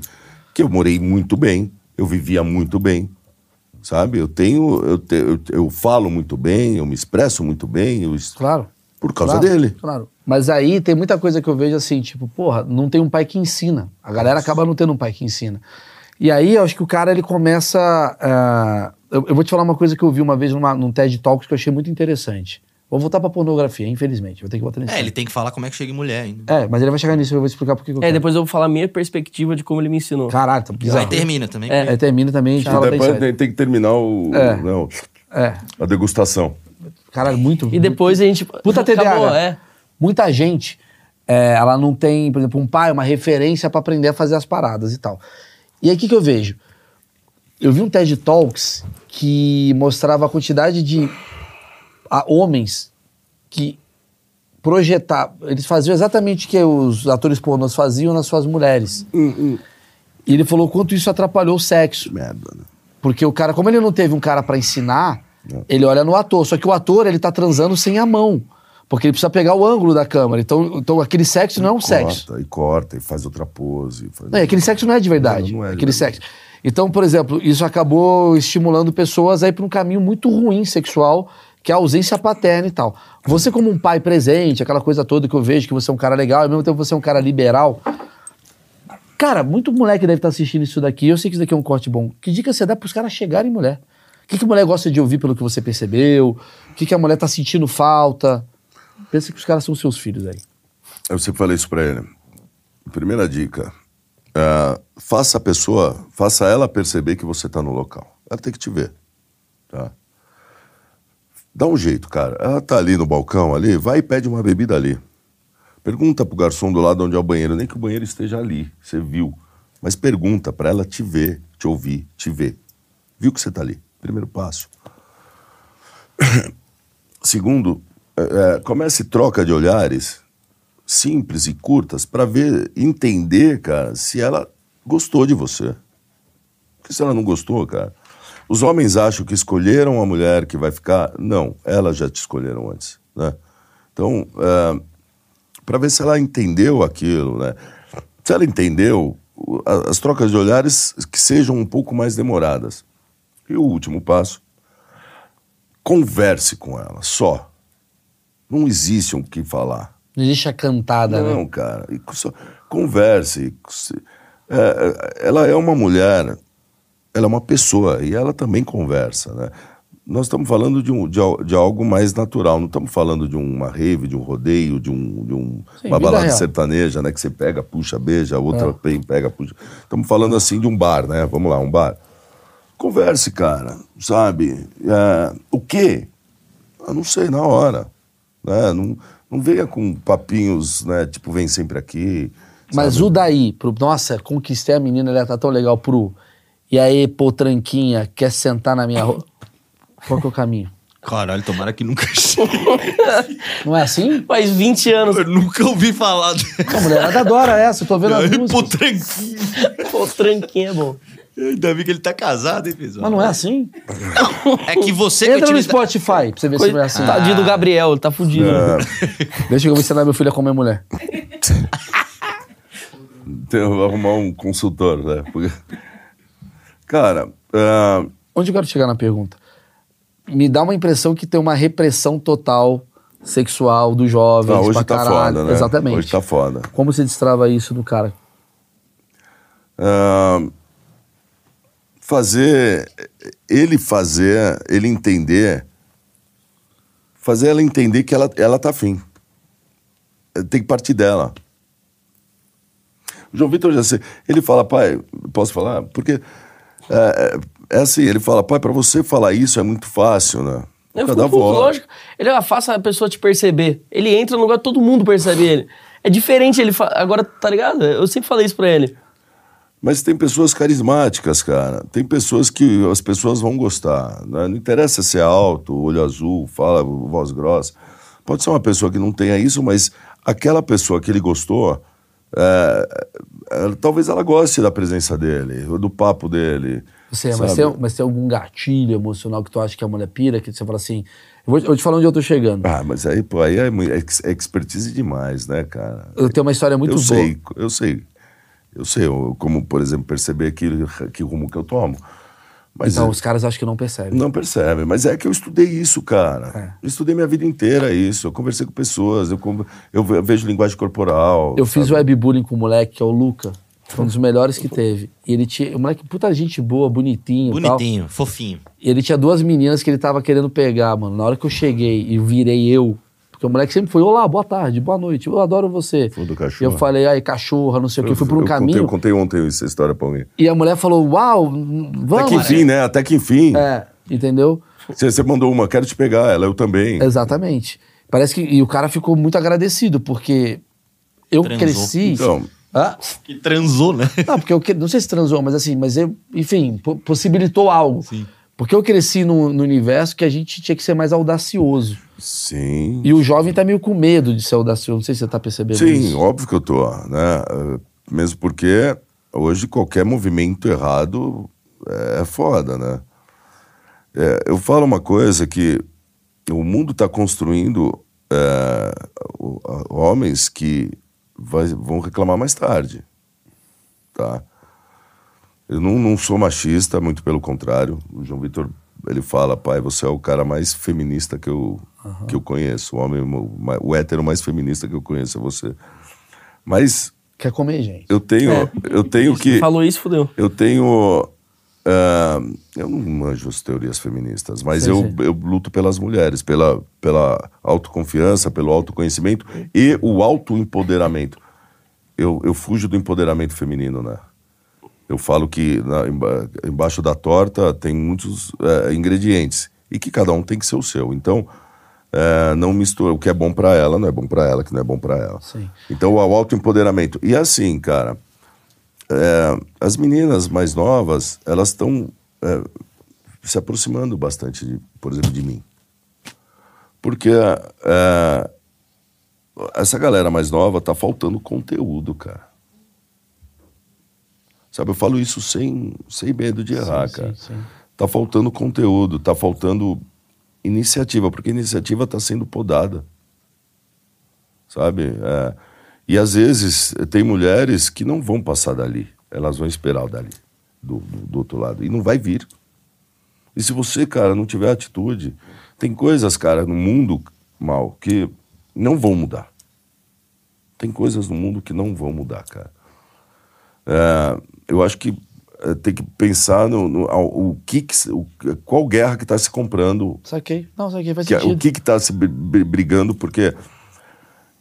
Que eu morei muito bem, eu vivia muito bem, sabe? Eu falo muito bem, eu me expresso muito bem. Claro. Por causa dele. Claro. Mas aí tem muita coisa que eu vejo assim, tipo, porra, não tem um pai que ensina. A galera acaba não tendo um pai que ensina. E aí eu acho que o cara, ele começa... Eu vou te falar uma coisa que eu vi uma vez num TED Talks que eu achei muito interessante. Vou voltar pra pornografia, infelizmente. Vou ter que botar nisso. Ele tem que falar como é que chega em mulher ainda. Mas ele vai chegar nisso, eu vou explicar por que eu quero. Depois eu vou falar a minha perspectiva de como ele me ensinou. Caralho, tá bizarro. Aí termina também. Aí termina também. Depois tem que terminar a degustação. Caralho, muito... E depois a gente... Puta TDAH. Acabou, Muita gente, ela não tem, por exemplo, um pai, uma referência pra aprender a fazer as paradas e tal. E aí o que eu vejo? Eu vi um TED Talks que mostrava a quantidade de... Há homens que projetavam... Eles faziam exatamente o que os atores pornôs faziam nas suas mulheres. E ele falou quanto isso atrapalhou o sexo. Merda, né? Porque o cara... Como ele não teve um cara pra ensinar, ele olha no ator. Só que o ator, ele tá transando sem a mão. Porque ele precisa pegar o ângulo da câmera. Então aquele sexo não é um sexo. E corta, e faz outra pose. Aquele sexo não é de verdade. Não é aquele sexo. Então, por exemplo, isso acabou estimulando pessoas aí pra um caminho muito ruim sexual... que é a ausência paterna e tal. Você como um pai presente, aquela coisa toda que eu vejo, que você é um cara legal, e ao mesmo tempo você é um cara liberal. Cara, muito moleque deve estar assistindo isso daqui, eu sei que isso daqui é um corte bom. Que dica você dá pros caras chegarem em mulher? O que a mulher gosta de ouvir pelo que você percebeu? O que a mulher tá sentindo falta? Pensa que os caras são seus filhos aí. Eu sempre falei isso pra ele. Primeira dica, faça ela perceber que você tá no local. Ela tem que te ver, tá? Dá um jeito, cara. Ela tá ali no balcão, ali, vai e pede uma bebida ali. Pergunta pro garçom do lado onde é o banheiro. Nem que o banheiro esteja ali, você viu. Mas pergunta pra ela te ver, te ouvir, te ver. Viu que você tá ali. Primeiro passo. Segundo, comece troca de olhares simples e curtas para ver, entender, cara, se ela gostou de você. Porque se ela não gostou, cara... Os homens acham que escolheram a mulher que vai ficar... Não, elas já te escolheram antes, né? Então, para ver se ela entendeu aquilo, né? Se ela entendeu, as trocas de olhares que sejam um pouco mais demoradas. E o último passo, converse com ela, só. Não existe o que falar. Não existe a cantada, né? Não, cara. Converse. Ela é uma mulher... Ela é uma pessoa e ela também conversa, né? Nós estamos falando de algo mais natural, não estamos falando de uma rave, de um rodeio, uma balada sertaneja, né? Que você pega, puxa, beija, outra pega, puxa. Estamos falando assim de um bar, né? Vamos lá, um bar. Converse, cara, sabe? O quê? Eu não sei, na hora. Né? Não venha com papinhos, né? Tipo, vem sempre aqui. Mas sabe? O daí, nossa, conquistei a menina, ela tá tão legal pro... E aí, pô, tranquinha, quer sentar na minha roupa? Qual que é o caminho? Caralho, tomara que nunca chegue. Não é assim? Faz 20 anos. Eu nunca ouvi falar dessa. A mulherada adora essa, eu tô vendo as músicas. Pô, tranquinha. Pô, tranquinha é bom. Ainda bem que ele tá casado, hein, pessoal? Mas não é assim? É que você... Entra no Spotify pra você ver se não é assim. Tadinho do Gabriel, ele tá fudido. Deixa eu ensinar meu filho a comer mulher. Então, eu vou arrumar um consultor, né? Porque... Cara... Onde eu quero chegar na pergunta? Me dá uma impressão que tem uma repressão total sexual dos jovens. Ah, hoje tá foda, né? Exatamente. Hoje tá foda. Como você destrava isso do cara? Fazer ela entender que ela tá afim. Tem que partir dela. O João Vitor já sei. Ele fala, pai, posso falar? Porque... É assim, ele fala, pai, pra você falar isso é muito fácil, né? Eu fico confuso, lógico. Ele afasta a pessoa te perceber. Ele entra no lugar, todo mundo percebe ele. É diferente, ele fala, agora, tá ligado? Eu sempre falei isso pra ele. Mas tem pessoas carismáticas, cara. Tem pessoas que as pessoas vão gostar, né? Não interessa se é alto, olho azul, fala, voz grossa. Pode ser uma pessoa que não tenha isso, mas aquela pessoa que ele gostou... talvez ela goste da presença dele, do papo dele. Você, mas tem algum gatilho emocional que tu acha que a mulher pira, que você fala assim, eu vou te falar onde eu tô chegando. Ah, mas aí, pô, aí é expertise demais, né, cara? Eu tenho uma história muito boa. Eu sei, como, por exemplo, perceber que rumo que eu tomo. Mas então, os caras acho que não percebem. Não percebem, mas é que eu estudei isso, cara. É. Eu estudei minha vida inteira isso. Eu conversei com pessoas, eu vejo linguagem corporal. Eu fiz webbullying com um moleque, que é o Luca. Foi um dos melhores que teve. E ele tinha... O moleque, puta gente boa, bonitinho. Bonitinho, tal. Fofinho. E ele tinha duas meninas que ele tava querendo pegar, mano. Na hora que eu cheguei e virei eu... Porque o moleque sempre foi, olá, boa tarde, boa noite, eu adoro você. Fundo cachorro. E eu falei, ai, cachorra, não sei o que, eu fui por um caminho. Eu contei ontem essa história pra alguém. E a mulher falou, uau, vamos. Até que enfim, né? Até que enfim. É, entendeu? Você mandou uma, quero te pegar, ela, eu também. Exatamente. Parece que... E o cara ficou muito agradecido, porque eu cresci... Então... Hã? Que transou, né? Não, porque eu não sei se transou, mas assim, mas eu, enfim, possibilitou algo. Sim. Porque eu cresci no universo que a gente tinha que ser mais audacioso. Sim. E o jovem tá meio com medo de ser audacioso. Não sei se você tá percebendo isso. Sim, óbvio que eu tô, né? Mesmo porque hoje qualquer movimento errado é foda, né? Eu falo uma coisa que o mundo tá construindo homens que vão reclamar mais tarde, tá? Eu não sou machista, muito pelo contrário. O João Vitor, ele fala, pai, você é o cara mais feminista que eu conheço. O hétero mais feminista que eu conheço é você. Mas... Quer comer, gente. Eu tenho que... Falou isso, fudeu. Eu tenho... eu não manjo as teorias feministas, mas eu luto pelas mulheres, pela autoconfiança, pelo autoconhecimento e o autoempoderamento. Eu fujo do empoderamento feminino, né? Eu falo que embaixo da torta tem muitos ingredientes e que cada um tem que ser o seu. Então, não mistura o que é bom pra ela, não é bom pra ela, que não é bom pra ela. Sim. Então, o autoempoderamento. E assim, cara, as meninas mais novas, elas estão se aproximando bastante, por exemplo, de mim. Porque essa galera mais nova tá faltando conteúdo, cara. Sabe, eu falo isso sem medo de errar, cara. Sim. Tá faltando conteúdo, tá faltando iniciativa, porque a iniciativa tá sendo podada. Sabe? E às vezes tem mulheres que não vão passar dali. Elas vão esperar o dali, do outro lado. E não vai vir. E se você, cara, não tiver atitude... Tem coisas, cara, no mundo, mal, que não vão mudar. Tem coisas no mundo que não vão mudar, cara. Eu acho que tem que pensar qual guerra que está se comprando. Saquei. Não, saquei, faz sentido. O que está se brigando, porque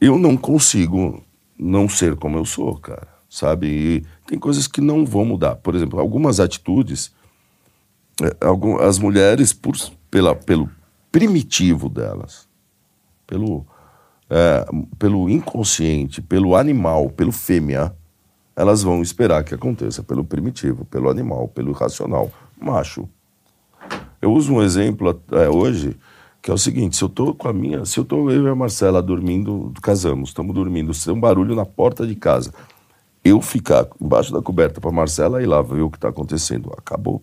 eu não consigo não ser como eu sou, cara, sabe? E tem coisas que não vão mudar. Por exemplo, algumas atitudes, as mulheres, pelo primitivo delas, pelo inconsciente, pelo animal, pelo fêmea, elas vão esperar que aconteça pelo primitivo, pelo animal, pelo irracional, macho. Eu uso um exemplo hoje, que é o seguinte: eu e a Marcela dormindo, casamos, estamos dormindo, se tem um barulho na porta de casa, eu ficar embaixo da coberta para Marcela e lá ver o que está acontecendo, acabou.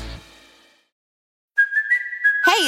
Hey,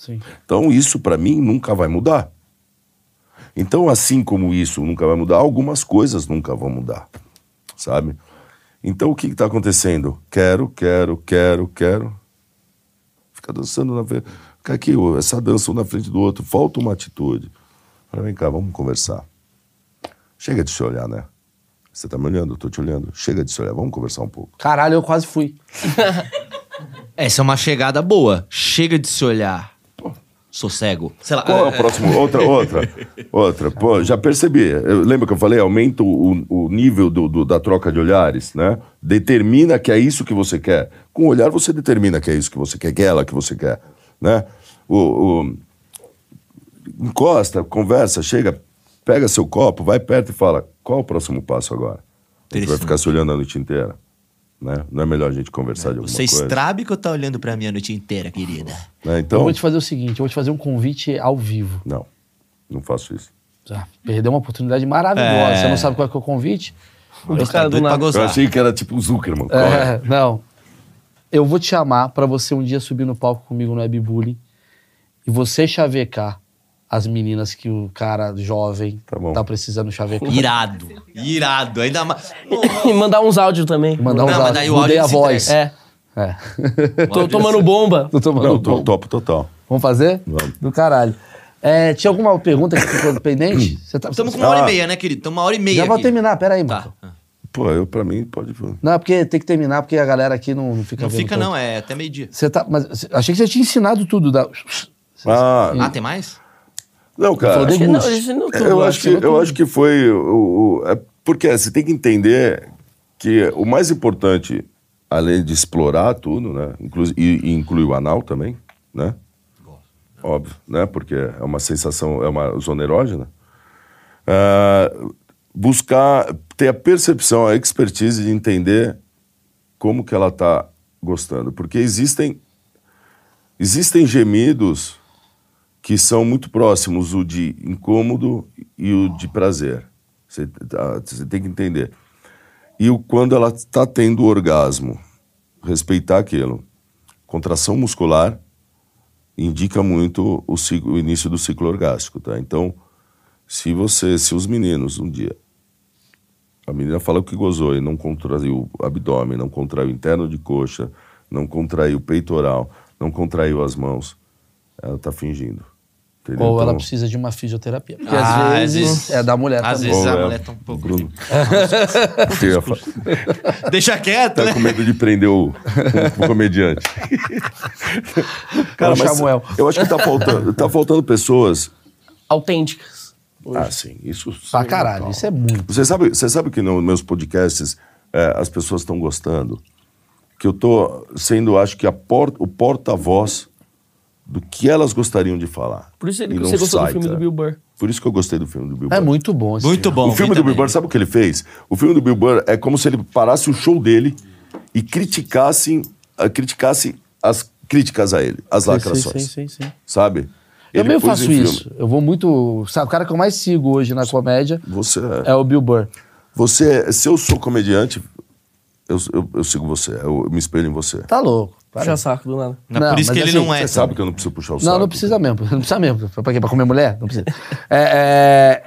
Sim. Então isso para mim nunca vai mudar. Então, assim como isso nunca vai mudar, algumas coisas nunca vão mudar, sabe? Então o que está acontecendo? Quero. Fica dançando na frente. Fica aqui, essa dança um na frente do outro. Falta uma atitude. Fala, vem cá, vamos conversar. Chega de se olhar, né? Você tá me olhando, eu tô te olhando. Chega de se olhar, vamos conversar um pouco. Caralho, eu quase fui. Essa é uma chegada boa. Chega de se olhar. Sou cego. Sei lá. Qual é o próximo? Outra. Pô, já percebi. Lembra que eu falei? Aumenta o nível da troca de olhares, né? Determina que é isso que você quer. Com o olhar você determina que é isso que você quer, que é ela que você quer, né? Encosta, conversa, chega, pega seu copo, vai perto e fala, qual é o próximo passo agora? A gente vai ficar se olhando a noite inteira. Né? Não é melhor a gente conversar de alguma coisa? Você estrabe que eu tá olhando pra mim a noite inteira, querida. Né? Então... Eu vou te fazer o seguinte, eu vou te fazer um convite ao vivo. Não faço isso. Ah, perdeu uma oportunidade maravilhosa. Você não sabe qual é que é o convite? Eu achei que era tipo o Zuckerman. Não. Eu vou te chamar pra você um dia subir no palco comigo no Webbully e você chavecar as meninas que o cara jovem tá precisando chavecar. Irado. Ainda mais... E mandar uns áudios também. Mudei a voz. Tô tomando bomba. Tô topo total. Vamos fazer? Vamos. Do caralho. Tinha alguma pergunta que ficou pendente? Estamos com uma hora e meia, né, querido? Estamos uma hora e meia. Já vou terminar, peraí, mano. Pô, pra mim pode... Não, é porque tem que terminar, porque a galera aqui não fica... Não fica não, é até meio-dia. Mas achei que você tinha ensinado tudo. Tem mais? Não, cara, eu acho que foi... porque você tem que entender que o mais importante, além de explorar tudo, né? E inclui o anal também, né? Óbvio, né? Porque é uma sensação, é uma zona erógena. Buscar, ter a percepção, a expertise de entender como que ela tá gostando. Porque existem gemidos... que são muito próximos, o de incômodo e o de prazer. Você tem que entender. E quando ela está tendo orgasmo, respeitar aquilo. Contração muscular indica muito o início do ciclo orgástico, tá? Então, Se os meninos um dia, a menina fala que gozou e não contraiu o abdômen, não contraiu o interno de coxa, não contraiu o peitoral, não contraiu as mãos, ela tá fingindo. Entendeu? Ou então, ela precisa de uma fisioterapia. Porque às vezes é da mulher também. Às vezes a mulher tá um pouco... Deixa quieto, tá, né? Tá com medo de prender o comediante. Cara, mas Samuel, eu acho que tá faltando pessoas... autênticas. Hoje. Ah, sim. Isso... pra caralho, legal. Isso é muito. Você sabe que nos meus podcasts as pessoas estão gostando? Que eu tô sendo, acho que, o porta-voz do que elas gostariam de falar. Por isso que você gostou do filme do Bill Burr. Por isso que eu gostei do filme do Bill Burr. É muito bom. Assim. Muito bom. O filme do Bill Burr, sabe o que ele fez? O filme do Bill Burr é como se ele parasse o show dele e criticasse as críticas a ele, as lacrações. Sim. Sabe? Eu também faço isso. Filme. Eu vou muito... Sabe, o cara que eu mais sigo hoje na comédia é o Bill Burr. Se eu sou comediante, eu sigo você. Eu me espelho em você. Tá louco. Puxa o saco do nada. Não, por isso que ele assim, não é. Você sabe que eu não preciso puxar o saco. Não, não precisa mesmo. Pra quê? Pra comer mulher? Não precisa. É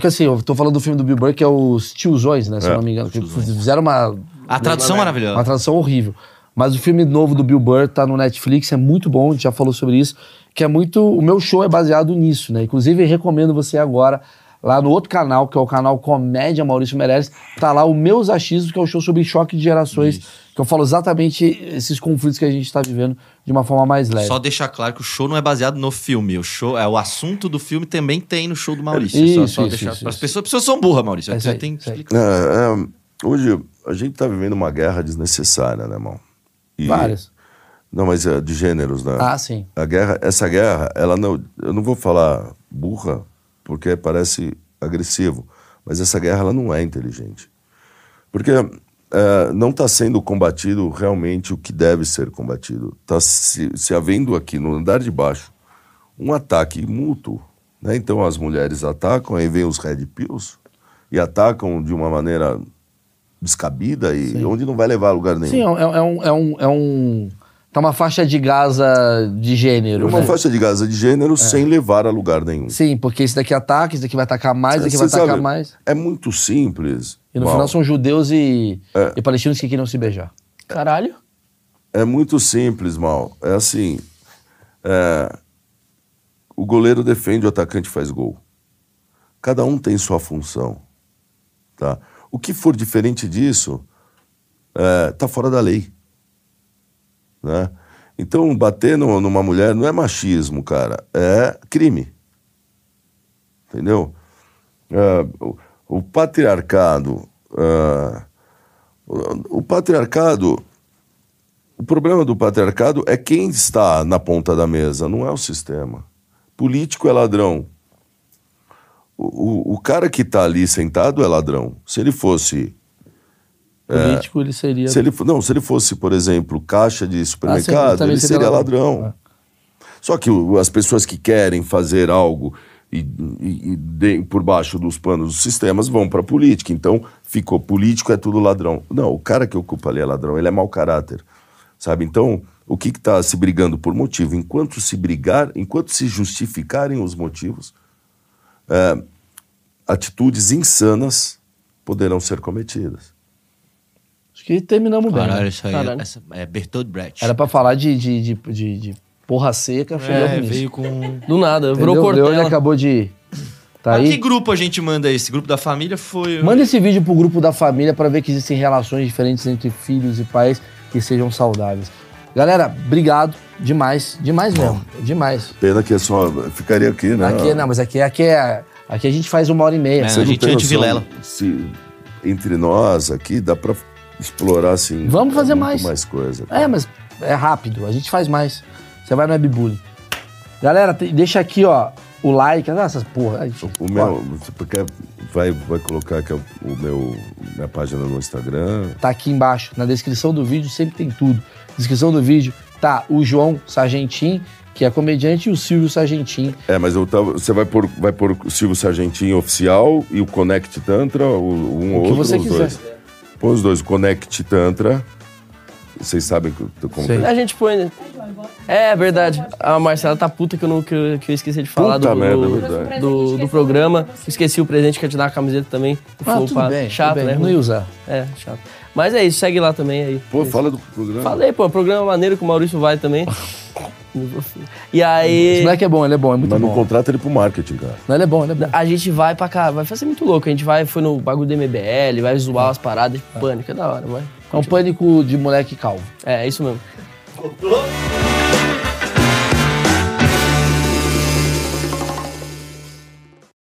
que assim, eu tô falando do filme do Bill Burr, que é os tiozões, né? Se eu não me engano. Fizeram uma... a tradução maravilhosa. Uma tradução horrível. Mas o filme novo do Bill Burr tá no Netflix, é muito bom, a gente já falou sobre isso. Que é muito... O meu show é baseado nisso, né? Inclusive, eu recomendo você agora, lá no outro canal, que é o canal Comédia Maurício Meirelles, tá lá o Meus Achismos, que é o show sobre choque de gerações, isso. Que eu falo exatamente esses conflitos que a gente tá vivendo de uma forma mais leve. Só deixar claro que o show não é baseado no filme. O show é o assunto do filme, também tem no show do Maurício. Isso. As pessoas são burras, Maurício. É, tem que explicar. Hoje, a gente tá vivendo uma guerra desnecessária, né, irmão? Várias. Não, mas é de gêneros, né? Ah, sim. Essa guerra, ela não... Eu não vou falar burra, porque parece agressivo. Mas essa guerra, ela não é inteligente. Porque não está sendo combatido realmente o que deve ser combatido. Está se havendo aqui, no andar de baixo, um ataque mútuo. Né? Então as mulheres atacam, aí vem os red pills e atacam de uma maneira descabida e sim. Onde não vai levar a lugar nenhum. Sim, tá uma faixa de Gaza de gênero. Uma faixa de Gaza de gênero sem levar a lugar nenhum. Sim, porque esse daqui ataca, esse daqui vai atacar mais, esse daqui vai atacar mais. É muito simples. E no final são judeus e palestinos que queriam se beijar. Caralho. É muito simples, Mal. É assim, o goleiro defende, o atacante faz gol. Cada um tem sua função. Tá? O que for diferente disso, tá fora da lei. Né? Então bater numa mulher não é machismo, cara, é crime, entendeu? O patriarcado, o problema do patriarcado é quem está na ponta da mesa, não é o sistema. Político é ladrão, o cara que está ali sentado é ladrão. Se ele fosse político, ele seria... Se ele fosse, por exemplo, caixa de supermercado, ele seria ladrão. Só que as pessoas que querem fazer algo por baixo dos panos dos sistemas vão para a política. Então, ficou político, é tudo ladrão. Não, o cara que ocupa ali é ladrão, ele é mau caráter. Sabe? Então, o que está se brigando por motivo? Enquanto se justificarem os motivos, atitudes insanas poderão ser cometidas. Que terminamos bem. Caralho, né? Isso aí. Caralho. É Bertolt Brecht. Era pra falar de porra seca. Veio com... Do nada, virou cortela. Ele acabou de... Tá aí? Que grupo a gente manda esse? Grupo da família foi... Manda esse vídeo pro grupo da família pra ver que existem relações diferentes entre filhos e pais que sejam saudáveis. Galera, obrigado. Demais. Demais mesmo. Demais. Pena que eu só ficaria aqui, né? Aqui, não, mas aqui a gente faz 1h30. A gente anti-Vilela. Entre nós aqui dá pra... explorar, assim. Vamos fazer mais coisa. Cara. Mas é rápido. A gente faz mais. Você vai no Webbully. Galera, deixa aqui, ó, o like. Essas porra. Aí, o meu... Porque vai colocar aqui minha página no Instagram. Tá aqui embaixo. Na descrição do vídeo sempre tem tudo. Na descrição do vídeo tá o João Sargentim, que é comediante, e o Silvio Sargentim. Mas você vai pôr o Silvio Sargentim oficial e o Connect Tantra, o outro, você quiser. Dois. Põe os dois, Connect Tantra Vocês sabem como... Sei. A gente põe, né? É verdade. A Marcela tá puta que eu esqueci de falar do programa. Esqueci o presente que ia te dar a camiseta também. Tudo bem. Chato, né? Não ia usar. É, chato. Mas é isso, segue lá também aí. Pô, fala do programa. Falei, pô, programa maneiro que o Maurício vai também. E aí... Esse moleque é bom, ele é bom, é muito bom. Mas não contrata ele pro marketing, cara. Não, ele é bom, ele é bom. A gente vai pra cá, vai fazer muito louco. A gente vai, foi no bagulho do MBL, vai zoar as paradas, Pânico, é da hora, vai. É um pânico de moleque calvo. É, é isso mesmo.